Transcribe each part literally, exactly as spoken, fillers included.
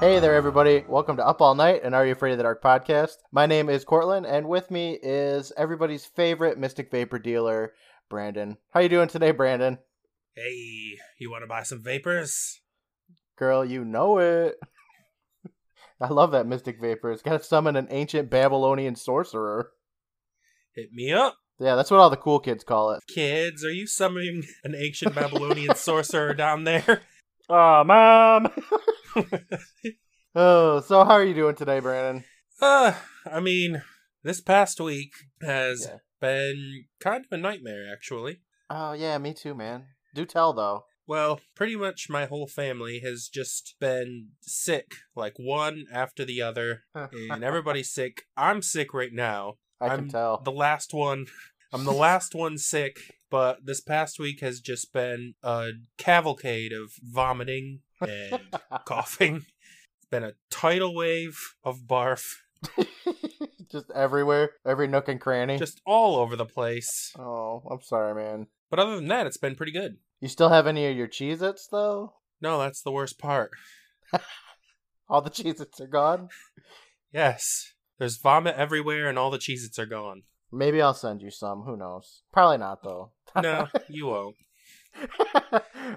Hey there, everybody. Welcome to Up All Night and Are You Afraid of the Dark podcast. My name is Cortland, and with me is everybody's favorite Mystic Vapor dealer, Brandon. How you doing today, Brandon? Hey, you want to buy some vapors? Girl, you know it. I love that Mystic Vapor. It's got to summon an ancient Babylonian sorcerer. Hit me up. Yeah, that's what all the cool kids call it. Kids, are you summoning an ancient Babylonian sorcerer down there? Oh, Mom! Oh, so how are you doing today, Brandon? Uh, I mean, this past week has yeah. been kind of a nightmare, actually. Oh, yeah, me too, man. Do tell, though. Well, pretty much my whole family has just been sick, like one after the other, and everybody's sick. I'm sick right now. I I'm can tell. the last one. I'm the last one sick. But this past week has just been a cavalcade of vomiting and coughing. It's been a tidal wave of barf. Just everywhere, every nook and cranny. Just all over the place. Oh, I'm sorry, man. But other than that, it's been pretty good. You still have any of your Cheez-Its, though? No, that's the worst part. All the Cheez-Its are gone? Yes. There's vomit everywhere and all the Cheez-Its are gone. Maybe I'll send you some. Who knows? Probably not, though. No, you won't.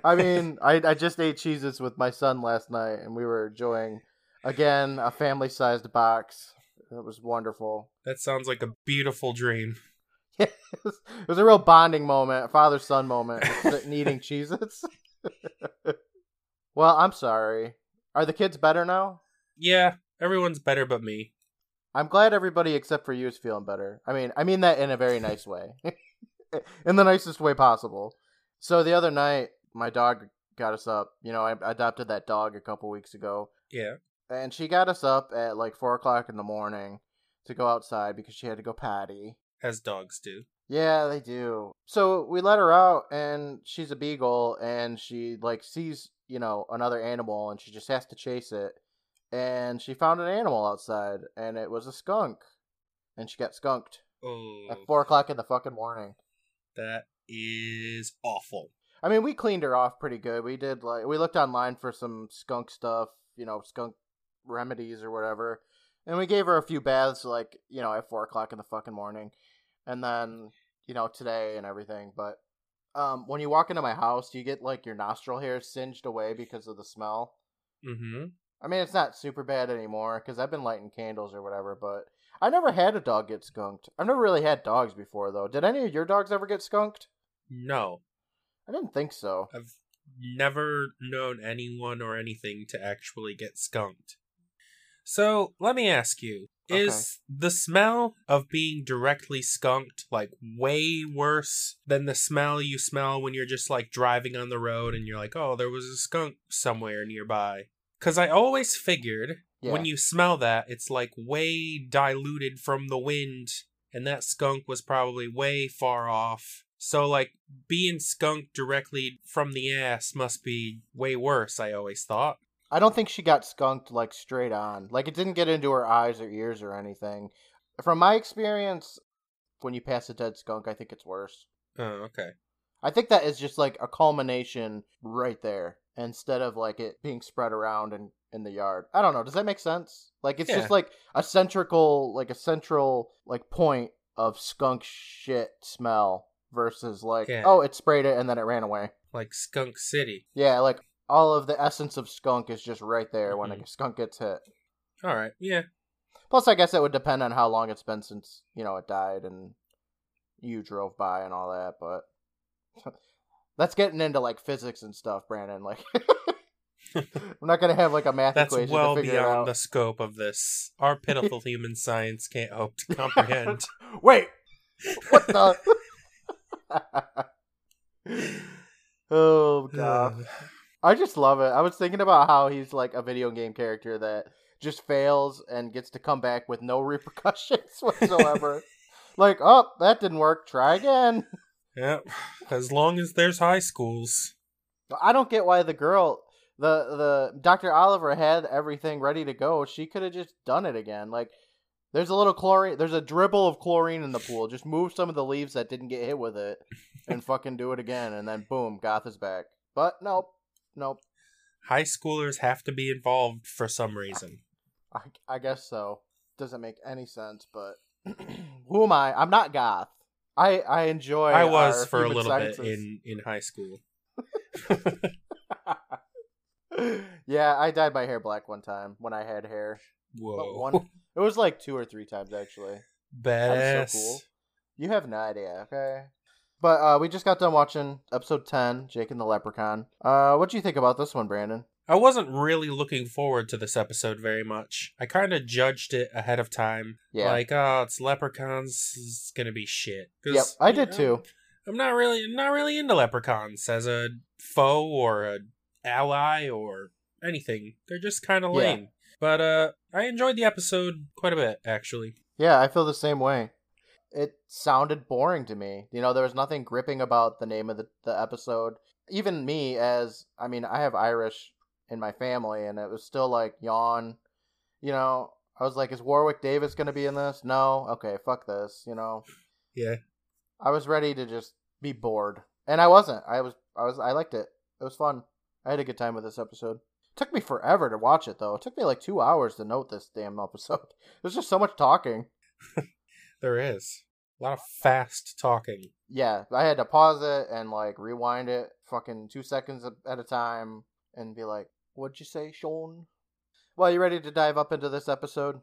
I mean, I, I just ate Cheez-Its with my son last night, and we were enjoying, again, a family-sized box. It was wonderful. That sounds like a beautiful dream. Yes. It was a real bonding moment, a father-son moment, sitting eating Cheez-Its. Well, I'm sorry. Are the kids better now? Yeah, everyone's better but me. I'm glad everybody except for you is feeling better. I mean, I mean that in a very nice way. In the nicest way possible. So the other night, my dog got us up. You know, I adopted that dog a couple weeks ago. Yeah. And she got us up at like four o'clock in the morning to go outside because she had to go potty. As dogs do. Yeah, they do. So we let her out, and she's a beagle, and she like sees, you know, another animal, and she just has to chase it. And she found an animal outside, and it was a skunk. And she got skunked oh, at four o'clock in the fucking morning. That is awful. I mean, we cleaned her off pretty good. We did, like, we looked online for some skunk stuff, you know, skunk remedies or whatever. And we gave her a few baths, like, you know, at four o'clock in the fucking morning. And then, you know, today and everything. But um, when you walk into my house, you get, like, your nostril hair singed away because of the smell. Mm-hmm. I mean, it's not super bad anymore, because I've been lighting candles or whatever, but I never had a dog get skunked. I've never really had dogs before, though. Did any of your dogs ever get skunked? No. I didn't think so. I've never known anyone or anything to actually get skunked. So, let me ask you, okay. Is the smell of being directly skunked, like, way worse than the smell you smell when you're just, like, driving on the road and you're like, oh, there was a skunk somewhere nearby? Because I always figured yeah. when you smell that, it's like way diluted from the wind. And that skunk was probably way far off. So like being skunked directly from the ass must be way worse, I always thought. I don't think she got skunked like straight on. Like it didn't get into her eyes or ears or anything. From my experience, when you pass a dead skunk, I think it's worse. Oh, okay. I think that is just like a culmination right there. Instead of, like, it being spread around in, in the yard. I don't know. Does that make sense? Like, it's yeah. just, like, a centrical, like, a central, like, point of skunk shit smell versus, like, yeah. oh, it sprayed it and then it ran away. Like Skunk City. Yeah, like, all of the essence of skunk is just right there mm-hmm. when a skunk gets hit. All right, yeah. Plus, I guess it would depend on how long it's been since, you know, it died and you drove by and all that, but... That's getting into, like, physics and stuff, Brandon. Like, I'm not going to have, like, a math That's equation well to figure beyond out. The scope of this. Our pitiful human science can't hope to comprehend. Wait! What the? Oh, God. I just love it. I was thinking about how he's, like, a video game character that just fails and gets to come back with no repercussions whatsoever. Like, oh, that didn't work. Try again. Yep, as long as there's high schools. I don't get why the girl, the, the Doctor Oliver had everything ready to go. She could have just done it again. Like, there's a little chlorine, there's a dribble of chlorine in the pool. Just move some of the leaves that didn't get hit with it and fucking do it again. And then boom, goth is back. But nope, nope. High schoolers have to be involved for some reason. I, I guess so. Doesn't make any sense, but who am I? I'm not goth. I, I enjoy I was for a little sciences. bit in, in high school. Yeah, I dyed my hair black one time when I had hair. Whoa. But one, it was like two or three times, actually. Badass. So cool. You have no idea, okay? But uh, we just got done watching episode ten, Jake and the Leprechaun. Uh, what do you think about this one, Brandon? I wasn't really looking forward to this episode very much. I kind of judged it ahead of time. Yeah. Like, oh, it's leprechauns. It's going to be shit. Yep, I did know, too. I'm not really not really into leprechauns as a foe or a ally or anything. They're just kind of lame. Yeah. But uh, I enjoyed the episode quite a bit, actually. Yeah, I feel the same way. It sounded boring to me. You know, there was nothing gripping about the name of the, the episode. Even me as, I mean, I have Irish in my family, and it was still like, yawn. You know, I was like, is Warwick Davis going to be in this? No? Okay, fuck this, you know? Yeah. I was ready to just be bored. And I wasn't. I was, I was, I liked it. It was fun. I had a good time with this episode. It took me forever to watch it, though. It took me like two hours to note this damn episode. There's just so much talking. There is. A lot of fast talking. Yeah, I had to pause it and, like, rewind it fucking two seconds at a time and be like, what'd you say, Sean? Well, you ready to dive up into this episode?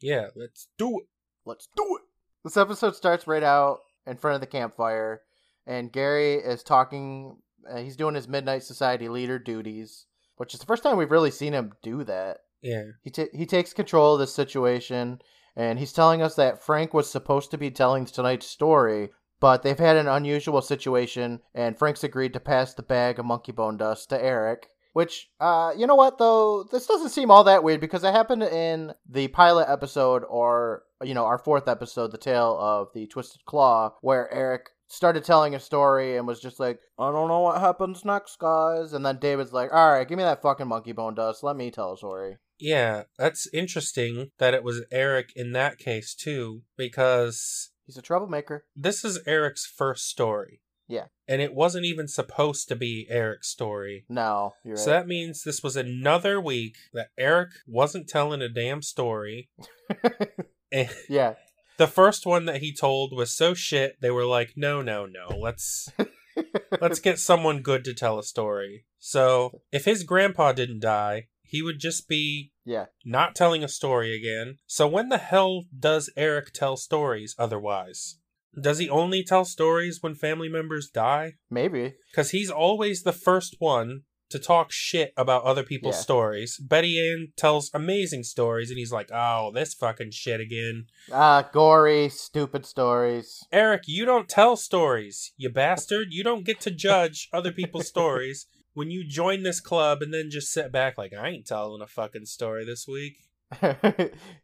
Yeah, let's do it. Let's do it. This episode starts right out in front of the campfire, and Gary is talking. Uh, he's doing his Midnight Society leader duties, which is the first time we've really seen him do that. Yeah. He, t- he takes control of this situation. And he's telling us that Frank was supposed to be telling tonight's story, but they've had an unusual situation, and Frank's agreed to pass the bag of monkey bone dust to Eric. Which, uh, you know what, though? This doesn't seem all that weird, because it happened in the pilot episode, or, you know, our fourth episode, The Tale of the Twisted Claw, where Eric started telling a story and was just like, I don't know what happens next, guys. And then David's like, all right, give me that fucking monkey bone dust. Let me tell a story. Yeah, that's interesting that it was Eric in that case, too, because... he's a troublemaker. This is Eric's first story. Yeah. And it wasn't even supposed to be Eric's story. No, you're right. So that means this was another week that Eric wasn't telling a damn story. And yeah. The first one that he told was so shit, they were like, no, no, no, let's... let's get someone good to tell a story. So, if his grandpa didn't die... he would just be yeah. not telling a story again. So when the hell does Eric tell stories otherwise? Does he only tell stories when family members die? Maybe. Because he's always the first one to talk shit about other people's yeah. stories. Betty Ann tells amazing stories, and he's like, oh, this fucking shit again. Ah, uh, gory, stupid stories. Eric, you don't tell stories, you bastard. You don't get to judge other people's stories. When you join this club and then just sit back like, I ain't telling a fucking story this week.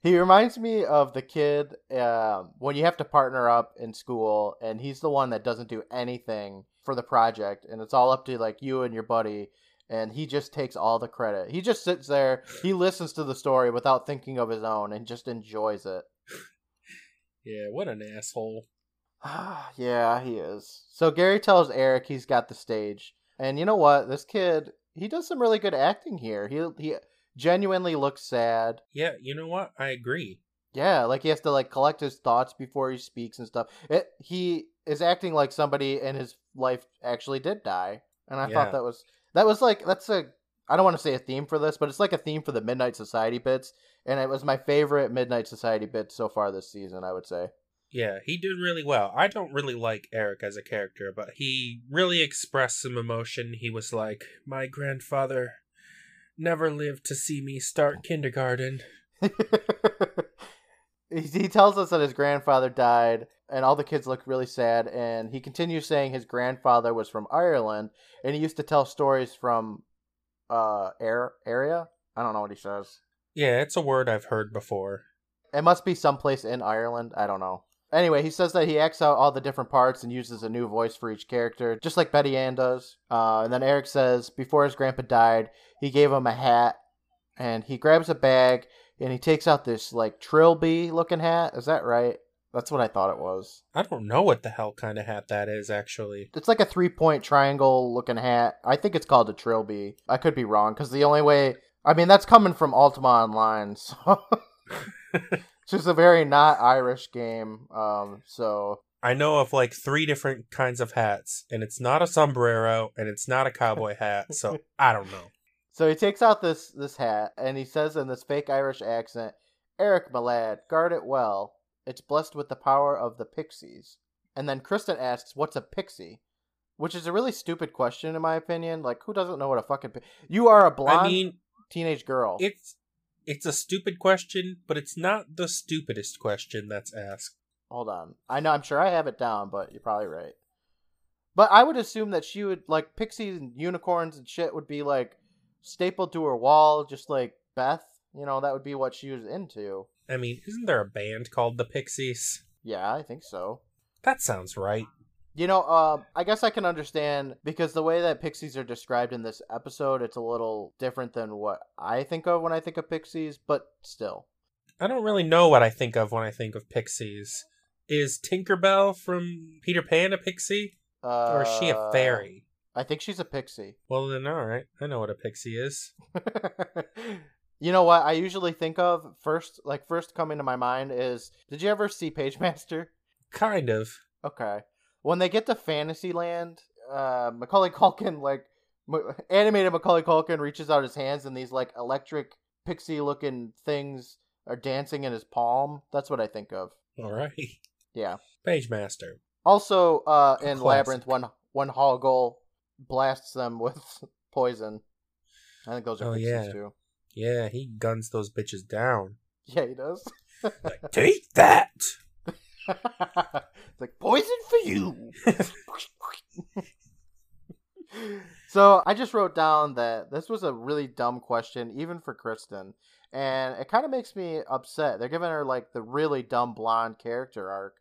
He reminds me of the kid uh, when you have to partner up in school, and he's the one that doesn't do anything for the project, and it's all up to like you and your buddy, and he just takes all the credit. He just sits there, he listens to the story without thinking of his own and just enjoys it. Yeah, what an asshole. Yeah, he is. So Gary tells Eric he's got the stage. And you know what? This kid, he does some really good acting here. He he genuinely looks sad. Yeah, you know what? I agree. Yeah, like he has to like collect his thoughts before he speaks and stuff. It, he is acting like somebody in his life actually did die. And I yeah. thought that was, that was like, that's a, I don't want to say a theme for this, but it's like a theme for the Midnight Society bits. And it was my favorite Midnight Society bit so far this season, I would say. Yeah, he did really well. I don't really like Eric as a character, but he really expressed some emotion. He was like, my grandfather never lived to see me start kindergarten. He tells us that his grandfather died, and all the kids look really sad, and he continues saying his grandfather was from Ireland, and he used to tell stories from uh, air area? I don't know what he says. Yeah, it's a word I've heard before. It must be someplace in Ireland. I don't know. Anyway, he says that he acts out all the different parts and uses a new voice for each character, just like Betty Ann does. Uh, and then Eric says, before his grandpa died, he gave him a hat, and he grabs a bag, and he takes out this, like, trilby-looking hat. Is that right? That's what I thought it was. I don't know what the hell kind of hat that is, actually. It's like a three-point triangle-looking hat. I think it's called a trilby. I could be wrong, because the only way... I mean, that's coming from Ultima Online, so... It's just a very not Irish game, um, so... I know of, like, three different kinds of hats, and it's not a sombrero, and it's not a cowboy hat, so I don't know. So he takes out this, this hat, and he says in this fake Irish accent, "Eric, my lad, guard it well. It's blessed with the power of the pixies." And then Kristen asks, "What's a pixie?" Which is a really stupid question, in my opinion. Like, who doesn't know what a fucking pixie... You are a blonde I mean, teenage girl. It's it's a stupid question, but it's not the stupidest question that's asked. Hold on. I know, I'm sure I have it down, but you're probably right. But I would assume that she would, like, pixies and unicorns and shit would be, like, stapled to her wall, just like Beth. You know, that would be what she was into. I mean, isn't there a band called the Pixies? Yeah, I think so. That sounds right. You know, uh, I guess I can understand, because the way that Pixies are described in this episode, it's a little different than what I think of when I think of Pixies, but still. I don't really know what I think of when I think of Pixies. Is Tinkerbell from Peter Pan a Pixie? Uh, or is she a fairy? I think she's a Pixie. Well, then, all right. I know what a Pixie is. You know what I usually think of first, like first coming to my mind is, did you ever see Pagemaster? Kind of. Okay. When they get to Fantasyland, uh, Macaulay Culkin, like animated Macaulay Culkin reaches out his hands and these like electric pixie looking things are dancing in his palm. That's what I think of. All right. Yeah. Pagemaster. Also, uh, in Labyrinth, one, one Hoggle blasts them with poison. I think those are oh, pixies yeah. too. Yeah, he guns those bitches down. Yeah, he does. Like, take that! It's like, poison for you! So, I just wrote down that this was a really dumb question, even for Kristen. And it kind of makes me upset. They're giving her, like, the really dumb blonde character arc.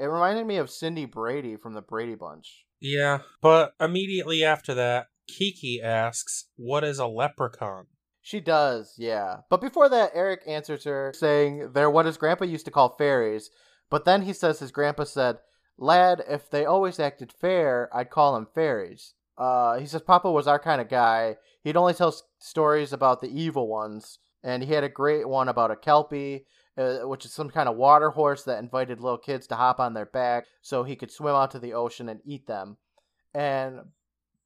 It reminded me of Cindy Brady from the Brady Bunch. Yeah, but immediately after that, Kiki asks, "What is a leprechaun?" She does, yeah. But before that, Eric answers her saying they're what his grandpa used to call fairies. But then he says his grandpa said, "Lad, if they always acted fair, I'd call them fairies." Uh, he says Papa was our kind of guy. He'd only tell s- stories about the evil ones. And he had a great one about a kelpie, uh, which is some kind of water horse that invited little kids to hop on their back so he could swim out to the ocean and eat them. And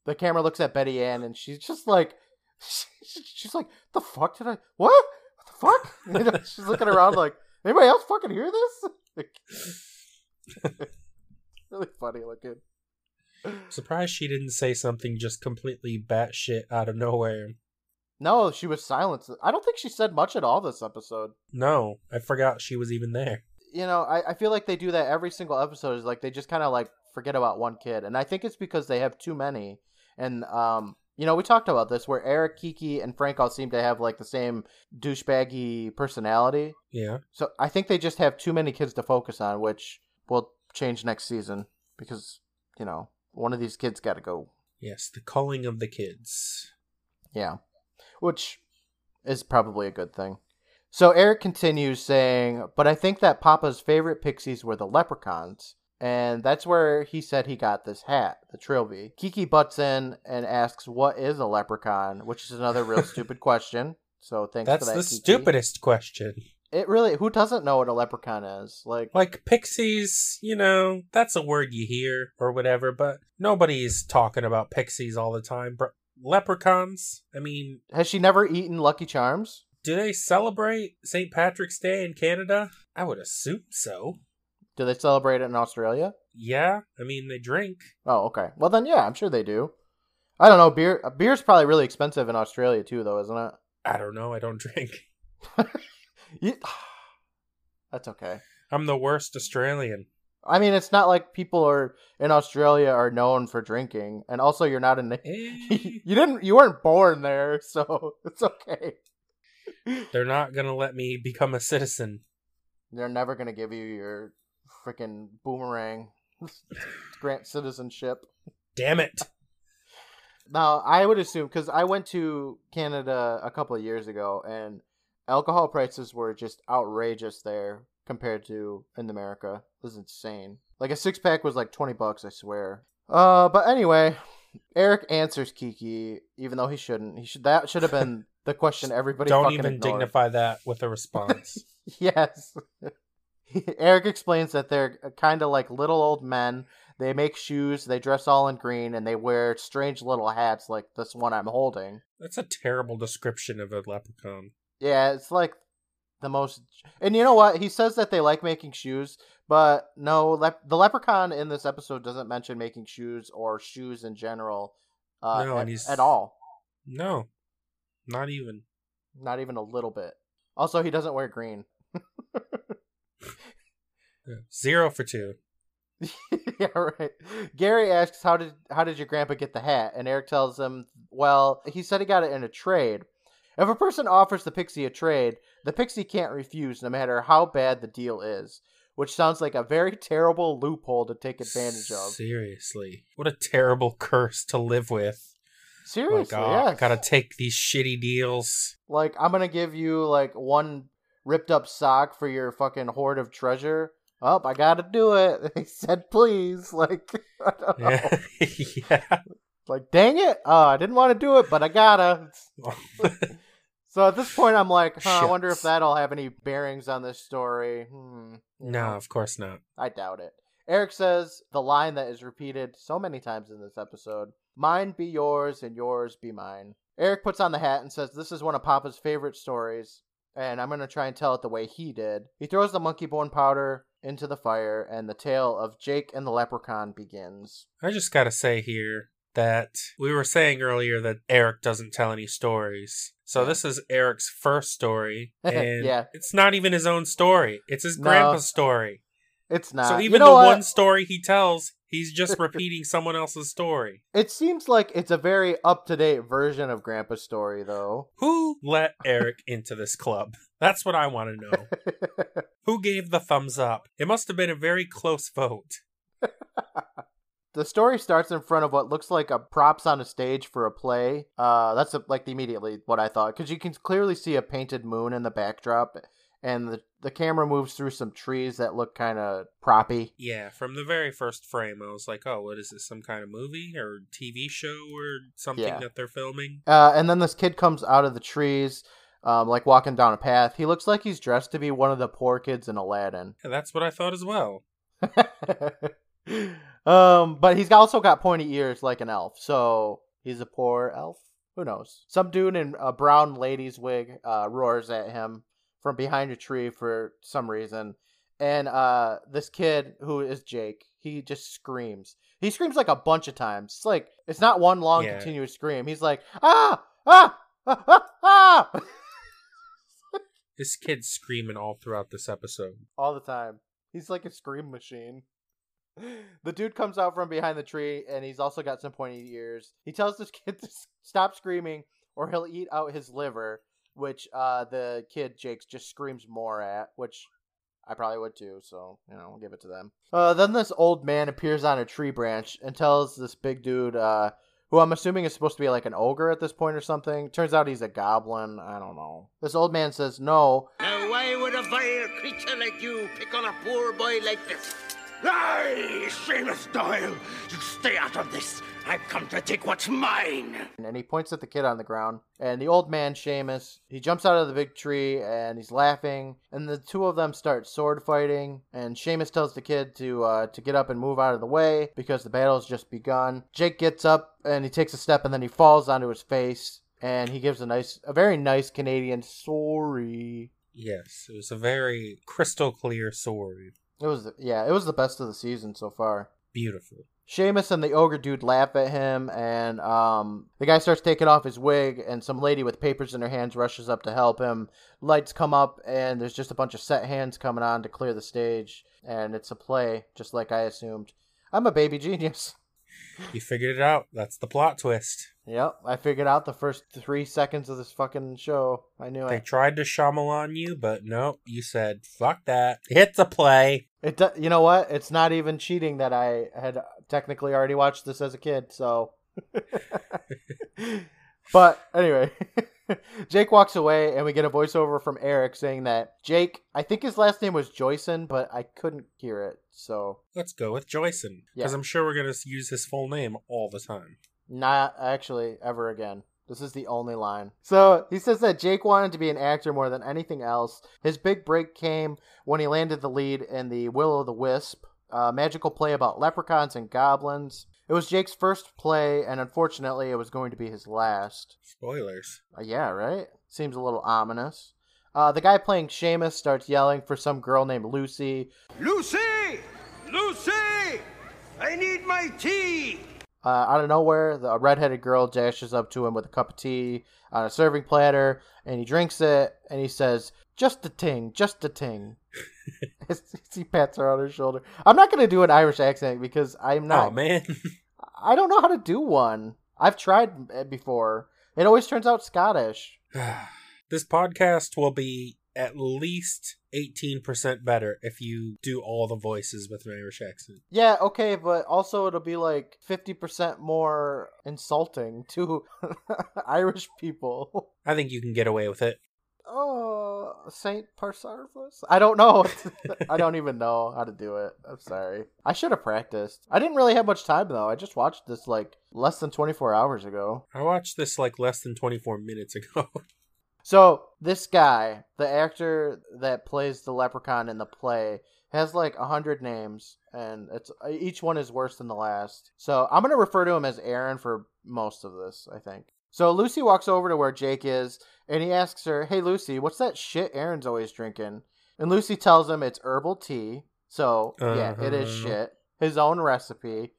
the camera looks at Betty Ann, and she's just like, she's like, the fuck did I, what? What the fuck? And she's looking around like, anybody else fucking hear this? Really funny looking. Surprised she didn't say something just completely batshit out of nowhere. No, she was silenced. I don't think she said much at all this episode. No, I forgot she was even there. You know, I, I feel like they do that every single episode. Is like they just kind of like forget about one kid. And I think it's because they have too many. And, um... you know, we talked about this, where Eric, Kiki, and Frank all seem to have, like, the same douchebaggy personality. Yeah. So I think they just have too many kids to focus on, which will change next season. Because, you know, one of these kids got to go. Yes, the culling of the kids. Yeah. Which is probably a good thing. So Eric continues saying, "But I think that Papa's favorite pixies were the leprechauns." And that's where he said he got this hat, the trilby. Kiki butts in and asks, "What is a leprechaun?" Which is another real stupid question. So thanks that's for that, That's the Kiki. Stupidest question. It really, who doesn't know what a leprechaun is? Like, like pixies, you know, that's a word you hear or whatever, but nobody's talking about pixies all the time. But leprechauns, I mean... Has she never eaten Lucky Charms? Do they celebrate Saint Patrick's Day in Canada? I would assume so. Do they celebrate it in Australia? Yeah. I mean, they drink. Oh, okay. Well, then, yeah, I'm sure they do. I don't know. Beer Beer's probably really expensive in Australia, too, though, isn't it? I don't know. I don't drink. you... That's okay. I'm the worst Australian. I mean, it's not like people are in Australia are known for drinking. And also, you're not in... The... you didn't. You weren't born there, so it's okay. They're not going to let me become a citizen. They're never going to give you your... freaking boomerang grant citizenship. Damn it. Now, I would assume, because I went to Canada a couple of years ago, and alcohol prices were just outrageous there compared to in America. It was insane. Like a six pack was like twenty bucks, I swear. Uh, but anyway, Eric answers Kiki, even though he shouldn't. He should that should have been the question everybody Don't fucking even ignored. Dignify that with a response. Yes. Eric explains that they're kind of like little old men. They make shoes, they dress all in green, and they wear strange little hats like this one I'm holding. That's a terrible description of a leprechaun. Yeah, it's like the most... And you know what? He says that they like making shoes, but no, lep- the leprechaun in this episode doesn't mention making shoes or shoes in general uh, no, at, he's... at all. No, not even. Not even a little bit. Also, he doesn't wear green. Zero for two. Yeah, right. Gary asks, how did how did your grandpa get the hat? And Eric tells him, well, he said he got it in a trade. If a person offers the pixie a trade, the pixie can't refuse no matter how bad the deal is, which sounds like a very terrible loophole to take advantage of. Seriously. What a terrible curse to live with. Seriously, like, oh, yes. I gotta take these shitty deals. Like, I'm gonna give you, like, one ripped up sock for your fucking hoard of treasure. Oh, I gotta do it. He said, please. Like, I don't know. Yeah. Yeah. Like, dang it. Uh, I didn't want to do it, but I gotta. So at this point, I'm like, huh, I wonder if that'll have any bearings on this story. Hmm. No, of course not. I doubt it. Eric says the line that is repeated so many times in this episode, mine be yours and yours be mine. Eric puts on the hat and says, this is one of Papa's favorite stories, and I'm going to try and tell it the way he did. He throws the monkey bone powder into the fire, and the tale of Jake and the Leprechaun begins. I just gotta say here that we were saying earlier that Eric doesn't tell any stories. So yeah. This is Eric's first story, and yeah. It's not even his own story. It's his no, grandpa's story. It's not. So even you know the what? one story he tells, he's just repeating someone else's story. It seems like it's a very up-to-date version of grandpa's story, though. Who let Eric into this club? That's what I want to know. Who gave the thumbs up? It must have been a very close vote. The story starts in front of what looks like a props on a stage for a play. Uh, that's a, like immediately what I thought, because you can clearly see a painted moon in the backdrop, and the, the camera moves through some trees that look kind of proppy. Yeah, from the very first frame, I was like, oh, what is this, some kind of movie or T V show or something yeah. that they're filming? Uh, and then this kid comes out of the trees, Um, like walking down a path. He looks like he's dressed to be one of the poor kids in Aladdin. Yeah, that's what I thought as well. um, but he's also got pointy ears like an elf. So he's a poor elf. Who knows? Some dude in a brown lady's wig uh, roars at him from behind a tree for some reason. And uh, this kid, who is Jake, he just screams. He screams like a bunch of times. It's like, it's not one long yeah. continuous scream. He's like, ah, ah, ah, ah, ah. This kid's screaming all throughout this episode. All the time. He's like a scream machine. The dude comes out from behind the tree, and he's also got some pointy ears. He tells this kid to stop screaming, or he'll eat out his liver, which uh, the kid, Jake, just screams more at, which I probably would too, so, you know, we'll give it to them. Uh, then this old man appears on a tree branch and tells this big dude, uh, who I'm assuming is supposed to be like an ogre at this point or something. Turns out he's a goblin. I don't know. This old man says, no. Now why would a vile creature like you pick on a poor boy like this? Aye, Seamus Doyle, you stay out of this. I've come to take what's mine. And he points at the kid on the ground. And the old man, Seamus, he jumps out of the big tree and he's laughing. And the two of them start sword fighting. And Seamus tells the kid to uh, to get up and move out of the way because the battle's just begun. Jake gets up and he takes a step and then he falls onto his face. And he gives a nice, a very nice Canadian sorry. Yes, it was a very crystal clear sorry. It was, yeah, it was the best of the season so far. Beautiful. Seamus and the ogre dude laugh at him, and um, the guy starts taking off his wig, and some lady with papers in her hands rushes up to help him. Lights come up, and there's just a bunch of set hands coming on to clear the stage, and it's a play, just like I assumed. I'm a baby genius. You figured it out. That's the plot twist. Yep, I figured out the first three seconds of this fucking show. I knew it. They tried to Shyamalan you, but nope, you said, fuck that. It's a play. It, do- You know what? It's not even cheating that I had technically already watched this as a kid, so. But anyway. Jake walks away, and we get a voiceover from Eric saying that Jake, I think his last name was Joyson, but I couldn't hear it, so... Let's go with Joyson, because yeah. I'm sure we're going to use his full name all the time. Not actually ever again. This is the only line. So he says that Jake wanted to be an actor more than anything else. His big break came when he landed the lead in the Will-O-the-Wisp, a magical play about leprechauns and goblins. It was Jake's first play, and unfortunately, it was going to be his last. Spoilers. Uh, yeah, right? Seems a little ominous. Uh, the guy playing Seamus starts yelling for some girl named Lucy. Lucy! Lucy! I need my tea! Uh, out of nowhere, the redheaded girl dashes up to him with a cup of tea on a serving platter, and he drinks it, and he says, just a ting, just a ting. He pats her on her shoulder. I'm not going to do an Irish accent because I'm not. Oh, man. I don't know how to do one. I've tried it before. It always turns out Scottish. This podcast will be at least eighteen percent better if you do all the voices with an Irish accent. Yeah, okay, but also it'll be like fifty percent more insulting to Irish people. I think you can get away with it. Oh, Saint Parsarvus? I don't know. I don't even know how to do it. I'm sorry. I should have practiced. I didn't really have much time, though. I just watched this, like, less than twenty-four hours ago. I watched this, like, less than twenty-four minutes ago. So, this guy, the actor that plays the leprechaun in the play, has, like, a hundred names, and it's each one is worse than the last. So, I'm going to refer to him as Aaron for most of this, I think. So Lucy walks over to where Jake is, and he asks her, hey, Lucy, what's that shit Aaron's always drinking? And Lucy tells him it's herbal tea. So, uh-huh. yeah, it is shit. His own recipe.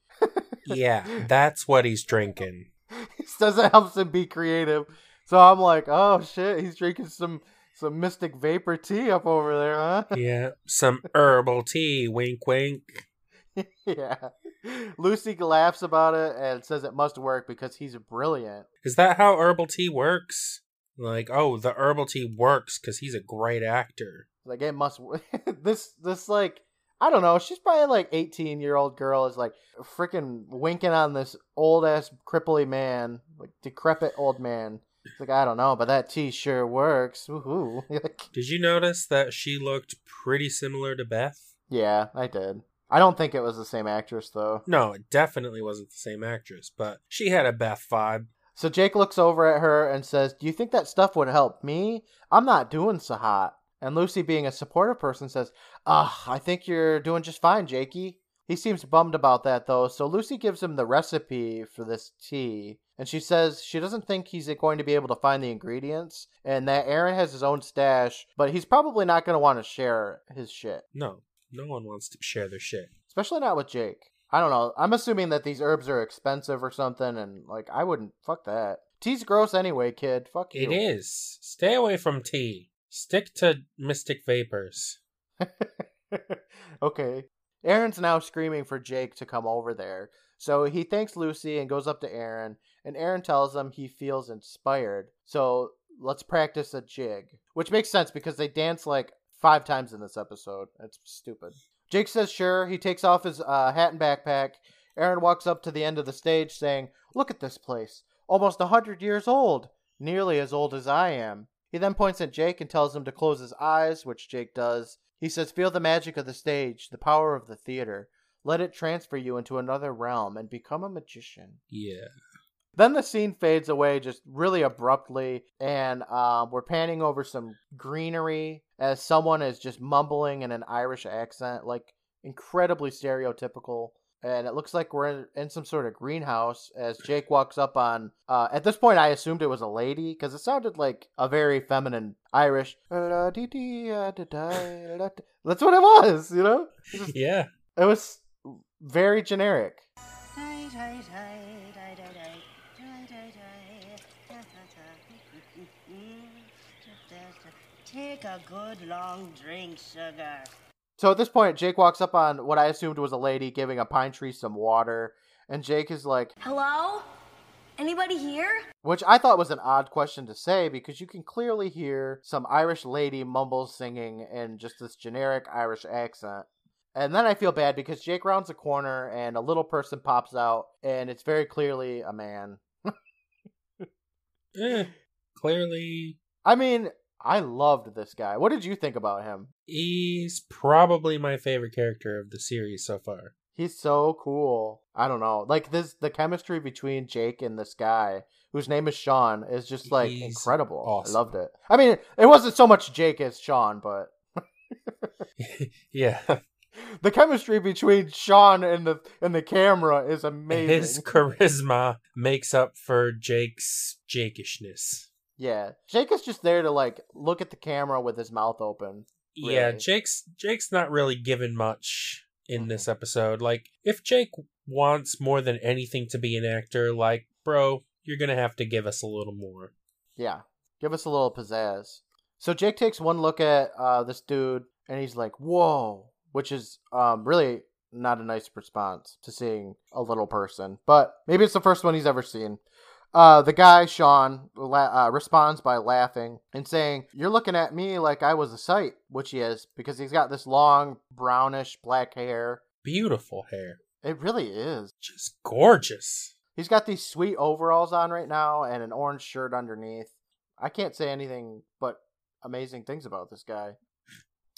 Yeah, that's what he's drinking. He says it helps him be creative. So I'm like, oh, shit, he's drinking some, some Mystic Vapor tea up over there, huh? Yeah, some herbal tea, wink, wink. Yeah. Lucy laughs about it and says it must work because he's brilliant. Is that how herbal tea works? Like, oh, the herbal tea works because he's a great actor. Like, it must work. this, this, like, I don't know. She's probably like eighteen-year-old girl is like freaking winking on this old-ass cripply man, like decrepit old man. It's like, I don't know, but that tea sure works. Woohoo. Did you notice that she looked pretty similar to Beth? Yeah, I did. I don't think it was the same actress, though. No, it definitely wasn't the same actress, but she had a Beth vibe. So Jake looks over at her and says, do you think that stuff would help me? I'm not doing so hot. And Lucy, being a supportive person, says, Ugh, I think you're doing just fine, Jakey. He seems bummed about that, though, so Lucy gives him the recipe for this tea, and she says she doesn't think he's going to be able to find the ingredients, and that Aaron has his own stash, but he's probably not going to want to share his shit. No. No one wants to share their shit. Especially not with Jake. I don't know. I'm assuming that these herbs are expensive or something, and, like, I wouldn't. Fuck that. Tea's gross anyway, kid. Fuck you. It is. Stay away from tea. Stick to Mystic Vapors. Okay. Aaron's now screaming for Jake to come over there. So he thanks Lucy and goes up to Aaron, and Aaron tells him he feels inspired. So let's practice a jig. Which makes sense because they dance, like, Five times in this episode. That's stupid. Jake says sure. He takes off his uh, hat and backpack. Aaron walks up to the end of the stage saying, look at this place. Almost a hundred years old. Nearly as old as I am. He then points at Jake and tells him to close his eyes, which Jake does. He says, feel the magic of the stage, the power of the theater. Let it transfer you into another realm and become a magician. Yeah. Then the scene fades away just really abruptly, and uh, we're panning over some greenery as someone is just mumbling in an Irish accent, like incredibly stereotypical. And it looks like we're in, in some sort of greenhouse as Jake walks up on, uh, at this point I assumed it was a lady, because it sounded like a very feminine Irish. That's what it was, you know? It was, yeah. It was very generic. Take a good long drink, sugar. So at this point, Jake walks up on what I assumed was a lady giving a pine tree some water. And Jake is like, hello? Anybody here? Which I thought was an odd question to say because you can clearly hear some Irish lady mumble singing in just this generic Irish accent. And then I feel bad because Jake rounds a corner and a little person pops out and it's very clearly a man. eh, clearly. I mean, I loved this guy. What did you think about him? He's probably my favorite character of the series so far. He's so cool. I don't know. Like, this, the chemistry between Jake and this guy, whose name is Sean, is just, like, He's incredible. Awesome. I loved it. I mean, it wasn't so much Jake as Sean, but... yeah. The chemistry between Sean and the and the camera is amazing. His charisma makes up for Jake's Jakeishness. Yeah. Jake is just there to, like, look at the camera with his mouth open. Really. Yeah, Jake's Jake's not really given much... in this episode. Like, if Jake wants more than anything to be an actor, like, bro, you're gonna have to give us a little more. Yeah, give us a little pizzazz. So Jake takes one look at uh this dude and he's like, whoa, which is um really not a nice response to seeing a little person, but maybe it's the first one he's ever seen. Uh, the guy, Sean, la- uh, responds by laughing and saying, you're looking at me like I was a sight, which he is, because he's got this long, brownish, black hair. Beautiful hair. It really is. Just gorgeous. He's got these sweet overalls on right now and an orange shirt underneath. I can't say anything but amazing things about this guy.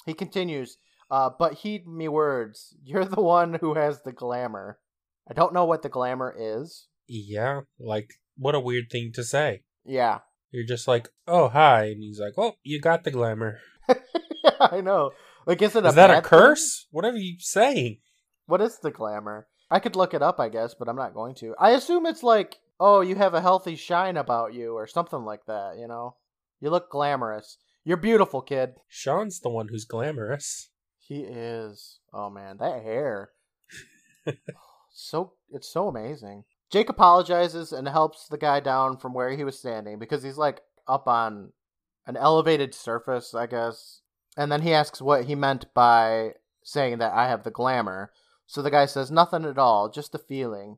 He continues, uh, but heed me words. You're the one who has the glamour. I don't know what the glamour is. Yeah, like... what a weird thing to say. Yeah. You're just like, oh, hi. And he's like, well, you got the glamour. Yeah, I know. Like, is it a Is that a curse? Thing? What are you saying? What is the glamour? I could look it up, I guess, but I'm not going to. I assume it's like, oh, you have a healthy shine about you or something like that, you know? You look glamorous. You're beautiful, kid. Sean's the one who's glamorous. He is. Oh, man, that hair. so It's so amazing. Jake apologizes and helps the guy down from where he was standing because he's, like, up on an elevated surface, I guess. And then he asks what he meant by saying that I have the glamour. So the guy says, nothing at all, just the feeling.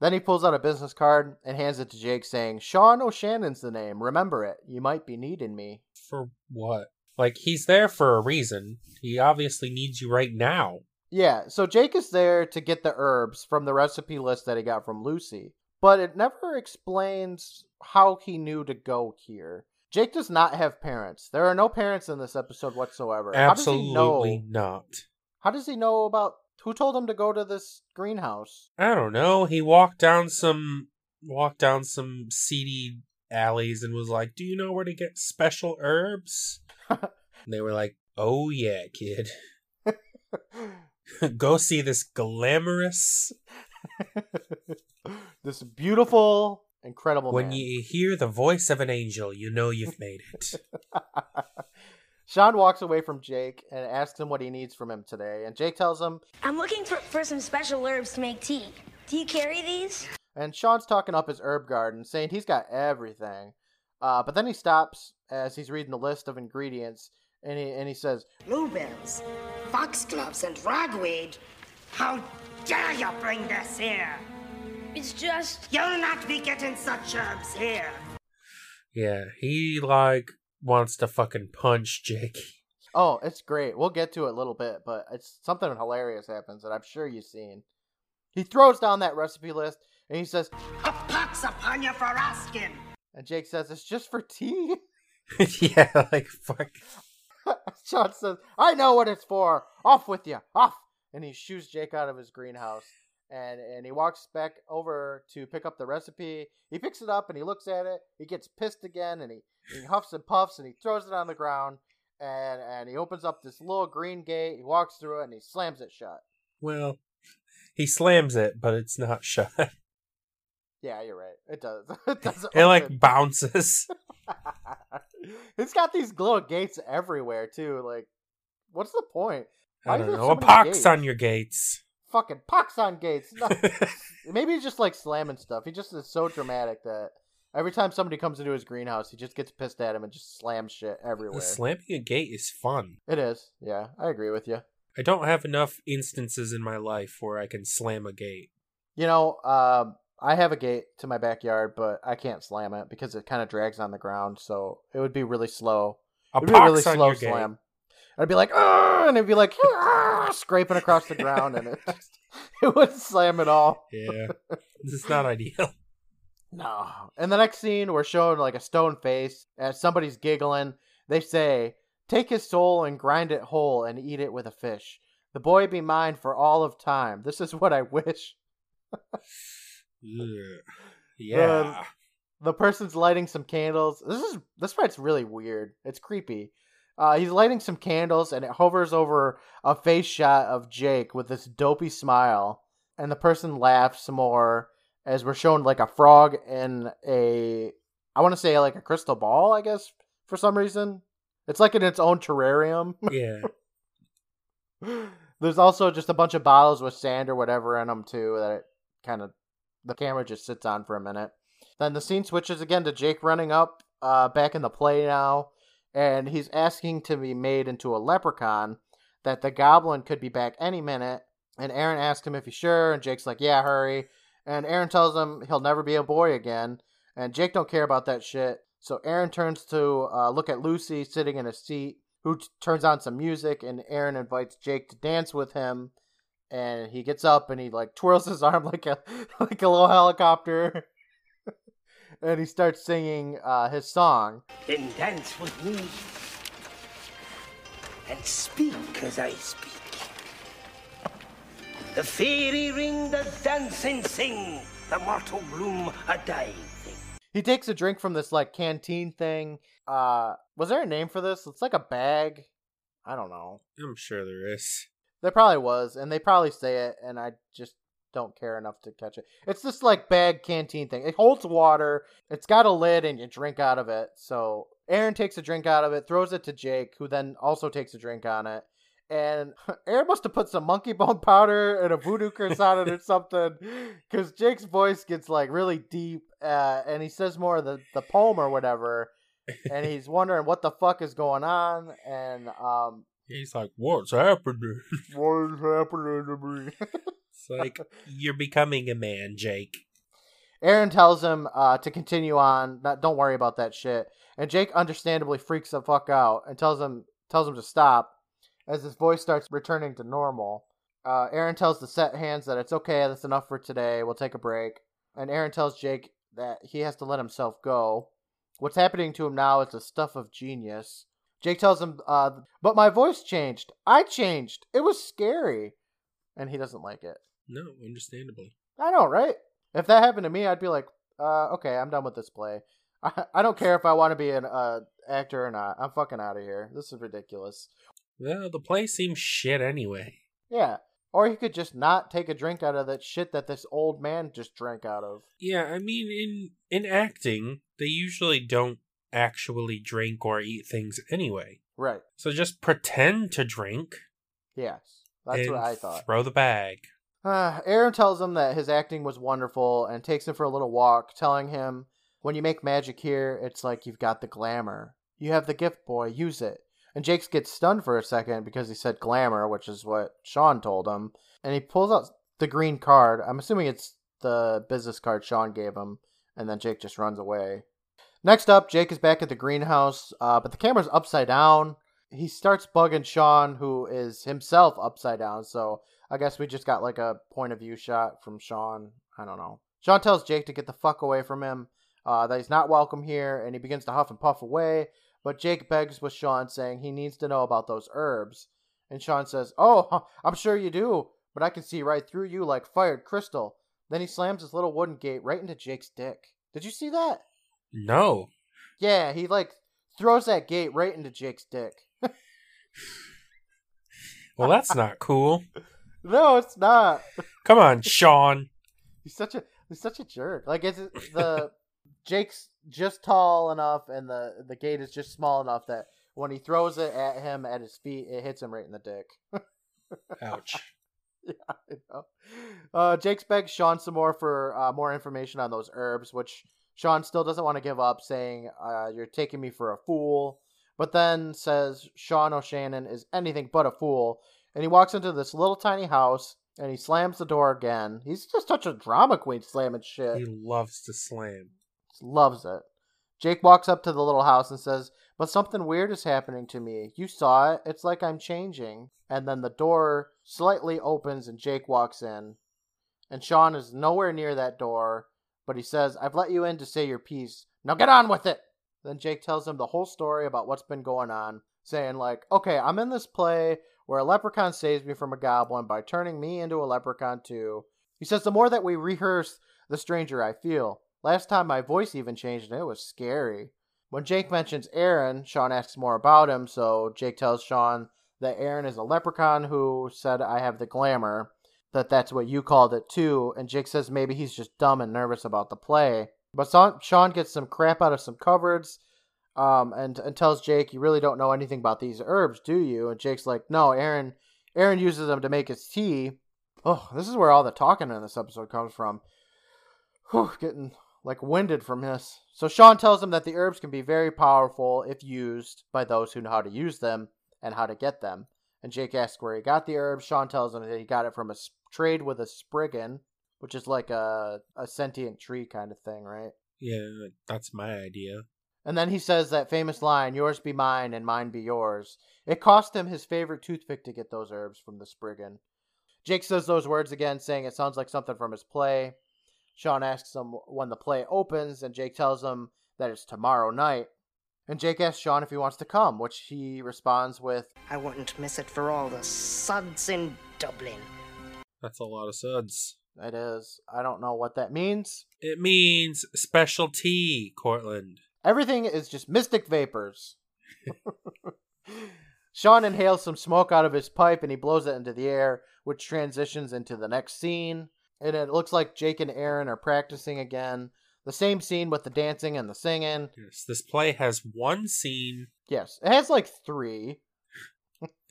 Then he pulls out a business card and hands it to Jake saying, Sean O'Shannon's the name. Remember it. You might be needing me. For what? Like, he's there for a reason. He obviously needs you right now. Yeah, so Jake is there to get the herbs from the recipe list that he got from Lucy, but it never explains how he knew to go here. Jake does not have parents. There are no parents in this episode whatsoever. Absolutely how not. How does he know about... who told him to go to this greenhouse? I don't know. He walked down some... walked down some seedy alleys and was like, do you know where to get special herbs? And they were like, oh yeah, kid. Go see this glamorous, this beautiful, incredible man. When you hear the voice of an angel, you know you've made it. Sean walks away from Jake and asks him what he needs from him today. And Jake tells him, I'm looking for, for some special herbs to make tea. Do you carry these? And Sean's talking up his herb garden, saying he's got everything. Uh, but then he stops as he's reading the list of ingredients. And he, and he says, bluebells, foxgloves, and ragweed. How dare you bring this here? It's just... you'll not be getting such herbs here. Yeah, he, like, wants to fucking punch Jake. Oh, it's great. We'll get to it a little bit, but it's something hilarious happens that I'm sure you've seen. He throws down that recipe list, and he says, a pox upon you for asking. And Jake says, it's just for tea? Yeah, like, fuck... Sean says, I know what it's for. Off with you. Off. And he shoos Jake out of his greenhouse. And and he walks back over to pick up the recipe. He picks it up and he looks at it. He gets pissed again and he, he huffs and puffs and he throws it on the ground. And, and he opens up this little green gate. He walks through it and he slams it shut. Well, he slams it, but it's not shut. Yeah, you're right. It does. It does. It, like, bounces. It's got these little gates everywhere, too. Like, what's the point? Why I don't know. So a pox gates? On your gates. Fucking pox on gates. No. Maybe he's just, like, slamming stuff. He just is so dramatic that every time somebody comes into his greenhouse, he just gets pissed at him and just slams shit everywhere. The slamming a gate is fun. It is. Yeah, I agree with you. I don't have enough instances in my life where I can slam a gate. You know, um... I have a gate to my backyard, but I can't slam it because it kind of drags on the ground, so it would be really slow. It would be a really slow slam. I'd be like, ah, and it'd be like, ah, scraping across the ground, and it just, it wouldn't slam at all. Yeah, it's not ideal. No. In the next scene, we're shown like a stone face as somebody's giggling. They say, "Take his soul and grind it whole and eat it with a fish. The boy be mine for all of time. This is what I wish." Yeah. Yeah. Um, the person's lighting some candles. This is this part's really weird. It's creepy. Uh, he's lighting some candles, and it hovers over a face shot of Jake with this dopey smile. And the person laughs some more as we're shown like a frog in a, I want to say like a crystal ball, I guess, for some reason. It's like in its own terrarium. Yeah. There's also just a bunch of bottles with sand or whatever in them, too, that it kind of, the camera just sits on for a minute. Then the scene switches again to Jake running up uh, back in the play now. And he's asking to be made into a leprechaun, that the goblin could be back any minute. And Aaron asks him if he's sure, and Jake's like, yeah, hurry. And Aaron tells him he'll never be a boy again, and Jake don't care about that shit. So Aaron turns to uh, look at Lucy sitting in a seat, who t- turns on some music, and Aaron invites Jake to dance with him. And he gets up and he like twirls his arm like a like a little helicopter. And he starts singing uh, his song. Then dance with me and speak as I speak. The fairy ring, the dancing sing, the mortal bloom, a dying thing. He takes a drink from this like canteen thing. Uh, was there a name for this? It's like a bag. I don't know. I'm sure there is. There probably was, and they probably say it, and I just don't care enough to catch it. It's this like bag canteen thing. It holds water. It's got a lid and you drink out of it. So Aaron takes a drink out of it, throws it to Jake, who then also takes a drink on it. And Aaron must have put some monkey bone powder and a voodoo curse on it or something, because Jake's voice gets like really deep uh, and he says more of the, the poem or whatever. And he's wondering what the fuck is going on. And um, he's like, what's happening? What's happening to me? It's like, you're becoming a man, Jake. Aaron tells him uh, to continue on. Not, don't worry about that shit. And Jake understandably freaks the fuck out and tells him tells him to stop as his voice starts returning to normal. Uh, Aaron tells the set hands that it's okay. That's enough for today. We'll take a break. And Aaron tells Jake that he has to let himself go. What's happening to him now is the stuff of genius. Jake tells him, uh, but my voice changed. I changed. It was scary. And he doesn't like it. No, understandably. I know, right? If that happened to me, I'd be like, uh, okay, I'm done with this play. I, I don't care if I want to be an uh, actor or not. I'm fucking out of here. This is ridiculous. Well, the play seems shit anyway. Yeah, or he could just not take a drink out of that shit that this old man just drank out of. Yeah, I mean, in, in acting, they usually don't actually drink or eat things anyway. Right. So just pretend to drink. Yes. That's what I thought. Throw the bag. Uh, Aaron tells him that his acting was wonderful and takes him for a little walk, telling him, when you make magic here, it's like you've got the glamour. You have the gift, boy. Use it. And Jake gets stunned for a second because he said glamour, which is what Sean told him. And he pulls out the green card. I'm assuming it's the business card Sean gave him. And then Jake just runs away. Next up, Jake is back at the greenhouse, uh, but the camera's upside down. He starts bugging Sean, who is himself upside down. So I guess we just got like a point of view shot from Sean. I don't know. Sean tells Jake to get the fuck away from him, uh, that he's not welcome here. And he begins to huff and puff away. But Jake begs with Sean, saying he needs to know about those herbs. And Sean says, oh, I'm sure you do, but I can see right through you like fired crystal. Then he slams his little wooden gate right into Jake's dick. Did you see that? No. Yeah, he like throws that gate right into Jake's dick. Well, that's not cool. No, it's not. Come on, Sean. He's such a he's such a jerk. Like, it's the Jake's just tall enough, and the the gate is just small enough that when he throws it at him at his feet, it hits him right in the dick. Ouch. Yeah, I know. Uh, Jake begs Sean some more for uh, more information on those herbs, which Sean still doesn't want to give up, saying, uh, "You're taking me for a fool." But then says Sean O'Shannon is anything but a fool. And he walks into this little tiny house and he slams the door again. He's just such a drama queen slamming shit. He loves to slam. Loves it. Jake walks up to the little house and says, but something weird is happening to me. You saw it. It's like I'm changing. And then the door slightly opens and Jake walks in. And Sean is nowhere near that door. but he says, I've let you in to say your piece. Now get on with it! Then Jake tells him the whole story about what's been going on, saying, like, okay, I'm in this play where a leprechaun saves me from a goblin by turning me into a leprechaun too. He says, the more that we rehearse, the stranger I feel. Last time my voice even changed and it was scary. When Jake mentions Aaron, Sean asks more about him, so Jake tells Sean that Aaron is a leprechaun who said, I have the glamour, that that's what you called it too, and Jake says maybe he's just dumb and nervous about the play. But Sean gets some crap out of some cupboards um, and, and tells Jake, you really don't know anything about these herbs, do you? And Jake's like, no, Aaron, Aaron uses them to make his tea. Oh, this is where all the talking in this episode comes from. Whew, getting, like, winded from this. So Sean tells him that the herbs can be very powerful if used by those who know how to use them and how to get them. And Jake asks where he got the herbs. Sean tells him that he got it from a trade with a spriggan, which is like a, a sentient tree kind of thing, right? Yeah, that's my idea. And then he says that famous line, yours be mine and mine be yours. It cost him his favorite toothpick to get those herbs from the spriggan. Jake says those words again, saying it sounds like something from his play. Sean asks him when the play opens, and Jake tells him that it's tomorrow night. And Jake asks Sean if he wants to come, which he responds with, I wouldn't miss it for all the suds in Dublin. That's a lot of suds. It is. I don't know what that means. It means special tea, Cortland. Everything is just mystic vapors. Sean inhales some smoke out of his pipe, and he blows it into the air, which transitions into the next scene. And it looks like Jake and Aaron are practicing again. The same scene with the dancing and the singing. Yes, this play has one scene. Yes, it has like three.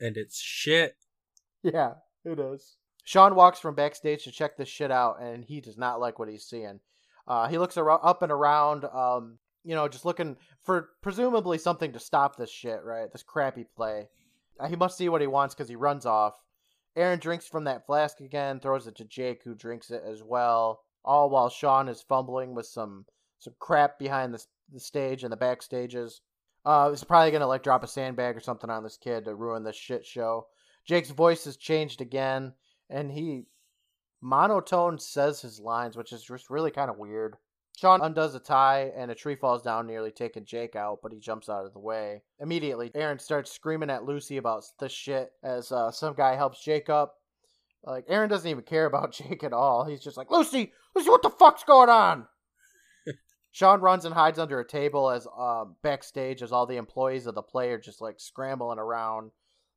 And it's shit. Yeah, it is. Sean walks from backstage to check this shit out, and he does not like what he's seeing. Uh, he looks around, up and around, um, you know, just looking for presumably something to stop this shit, right? This crappy play. Uh, he must see what he wants because he runs off. Aaron drinks from that flask again, throws it to Jake, who drinks it as well, all while Sean is fumbling with some, some crap behind the, the stage and the backstages. Uh, he's probably going to, like, drop a sandbag or something on this kid to ruin this shit show. Jake's voice has changed again. And he monotone says his lines, which is just really kind of weird. Sean undoes a tie, and a tree falls down, nearly taking Jake out, but he jumps out of the way. Immediately, Aaron starts screaming at Lucy about this shit as uh, some guy helps Jake up. Like, Aaron doesn't even care about Jake at all. He's just like, Lucy! Lucy, what the fuck's going on? Sean runs and hides under a table as uh, backstage as all the employees of the play are just, like, scrambling around.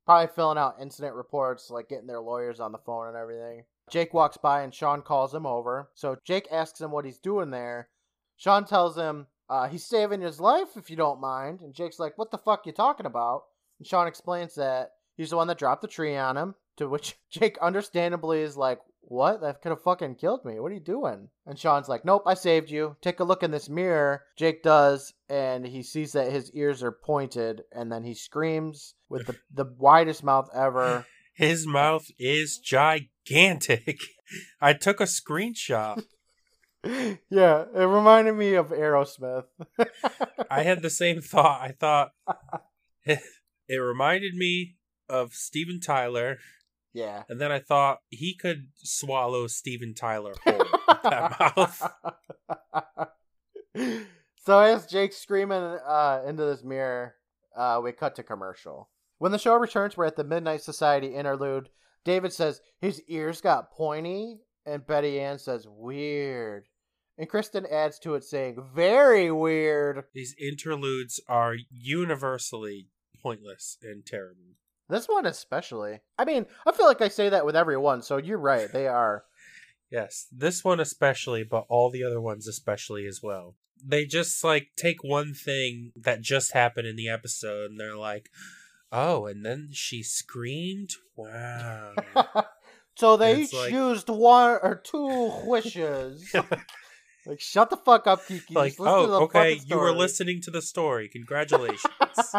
Probably filling out incident reports, like getting their lawyers on the phone and everything. Jake walks by and Sean calls him over. So Jake asks him what he's doing there. Sean tells him uh, he's saving his life if you don't mind. And Jake's like, what the fuck you talking about? And Sean explains that he's the one that dropped the tree on him. To which Jake understandably is like, what? That could have fucking killed me. What are you doing? And Sean's like, nope, I saved you. Take a look in this mirror. Jake does, and he sees that his ears are pointed, and then he screams with the, the widest mouth ever. His mouth is gigantic. I took a screenshot. Yeah, it reminded me of Aerosmith. I had the same thought. I thought it, it reminded me of Steven Tyler. Yeah. And then I thought he could swallow Steven Tyler whole with that mouth. So as Jake's screaming uh, into this mirror, uh, we cut to commercial. When the show returns, we're at the Midnight Society interlude. David says, his ears got pointy. And Betty Ann says, weird. And Kristen adds to it saying, very weird. These interludes are universally pointless and terrible. This one especially. I mean, I feel like I say that with every one, so you're right. They are. Yes, this one especially, but all the other ones especially as well. They just, like, take one thing that just happened in the episode, and they're like, oh, and then she screamed? Wow. So they each like... used one or two wishes. Like, shut the fuck up, Kiki. Like, just listen oh, to the okay, fucking story. You were listening to the story. Congratulations.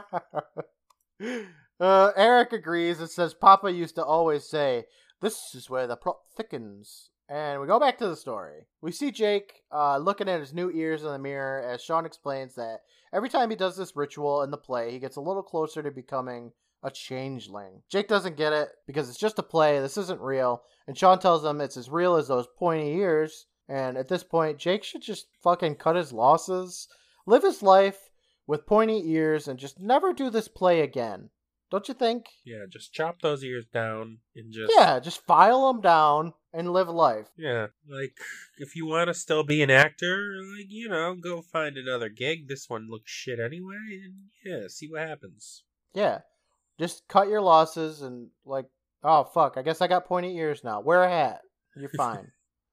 Uh, Eric agrees and says Papa used to always say, this is where the plot thickens. And we go back to the story. We see Jake uh, looking at his new ears in the mirror as Sean explains that every time he does this ritual in the play, he gets a little closer to becoming a changeling. Jake doesn't get it because it's just a play. This isn't real. And Sean tells him it's as real as those pointy ears. And at this point, Jake should just fucking cut his losses, live his life with pointy ears, and just never do this play again. Don't you think? Yeah, just chop those ears down and just... Yeah, just file them down and live life. Yeah, like, if you want to still be an actor, like, you know, go find another gig. This one looks shit anyway, and yeah, see what happens. Yeah, just cut your losses and, like, oh, fuck, I guess I got pointy ears now. Wear a hat. You're fine.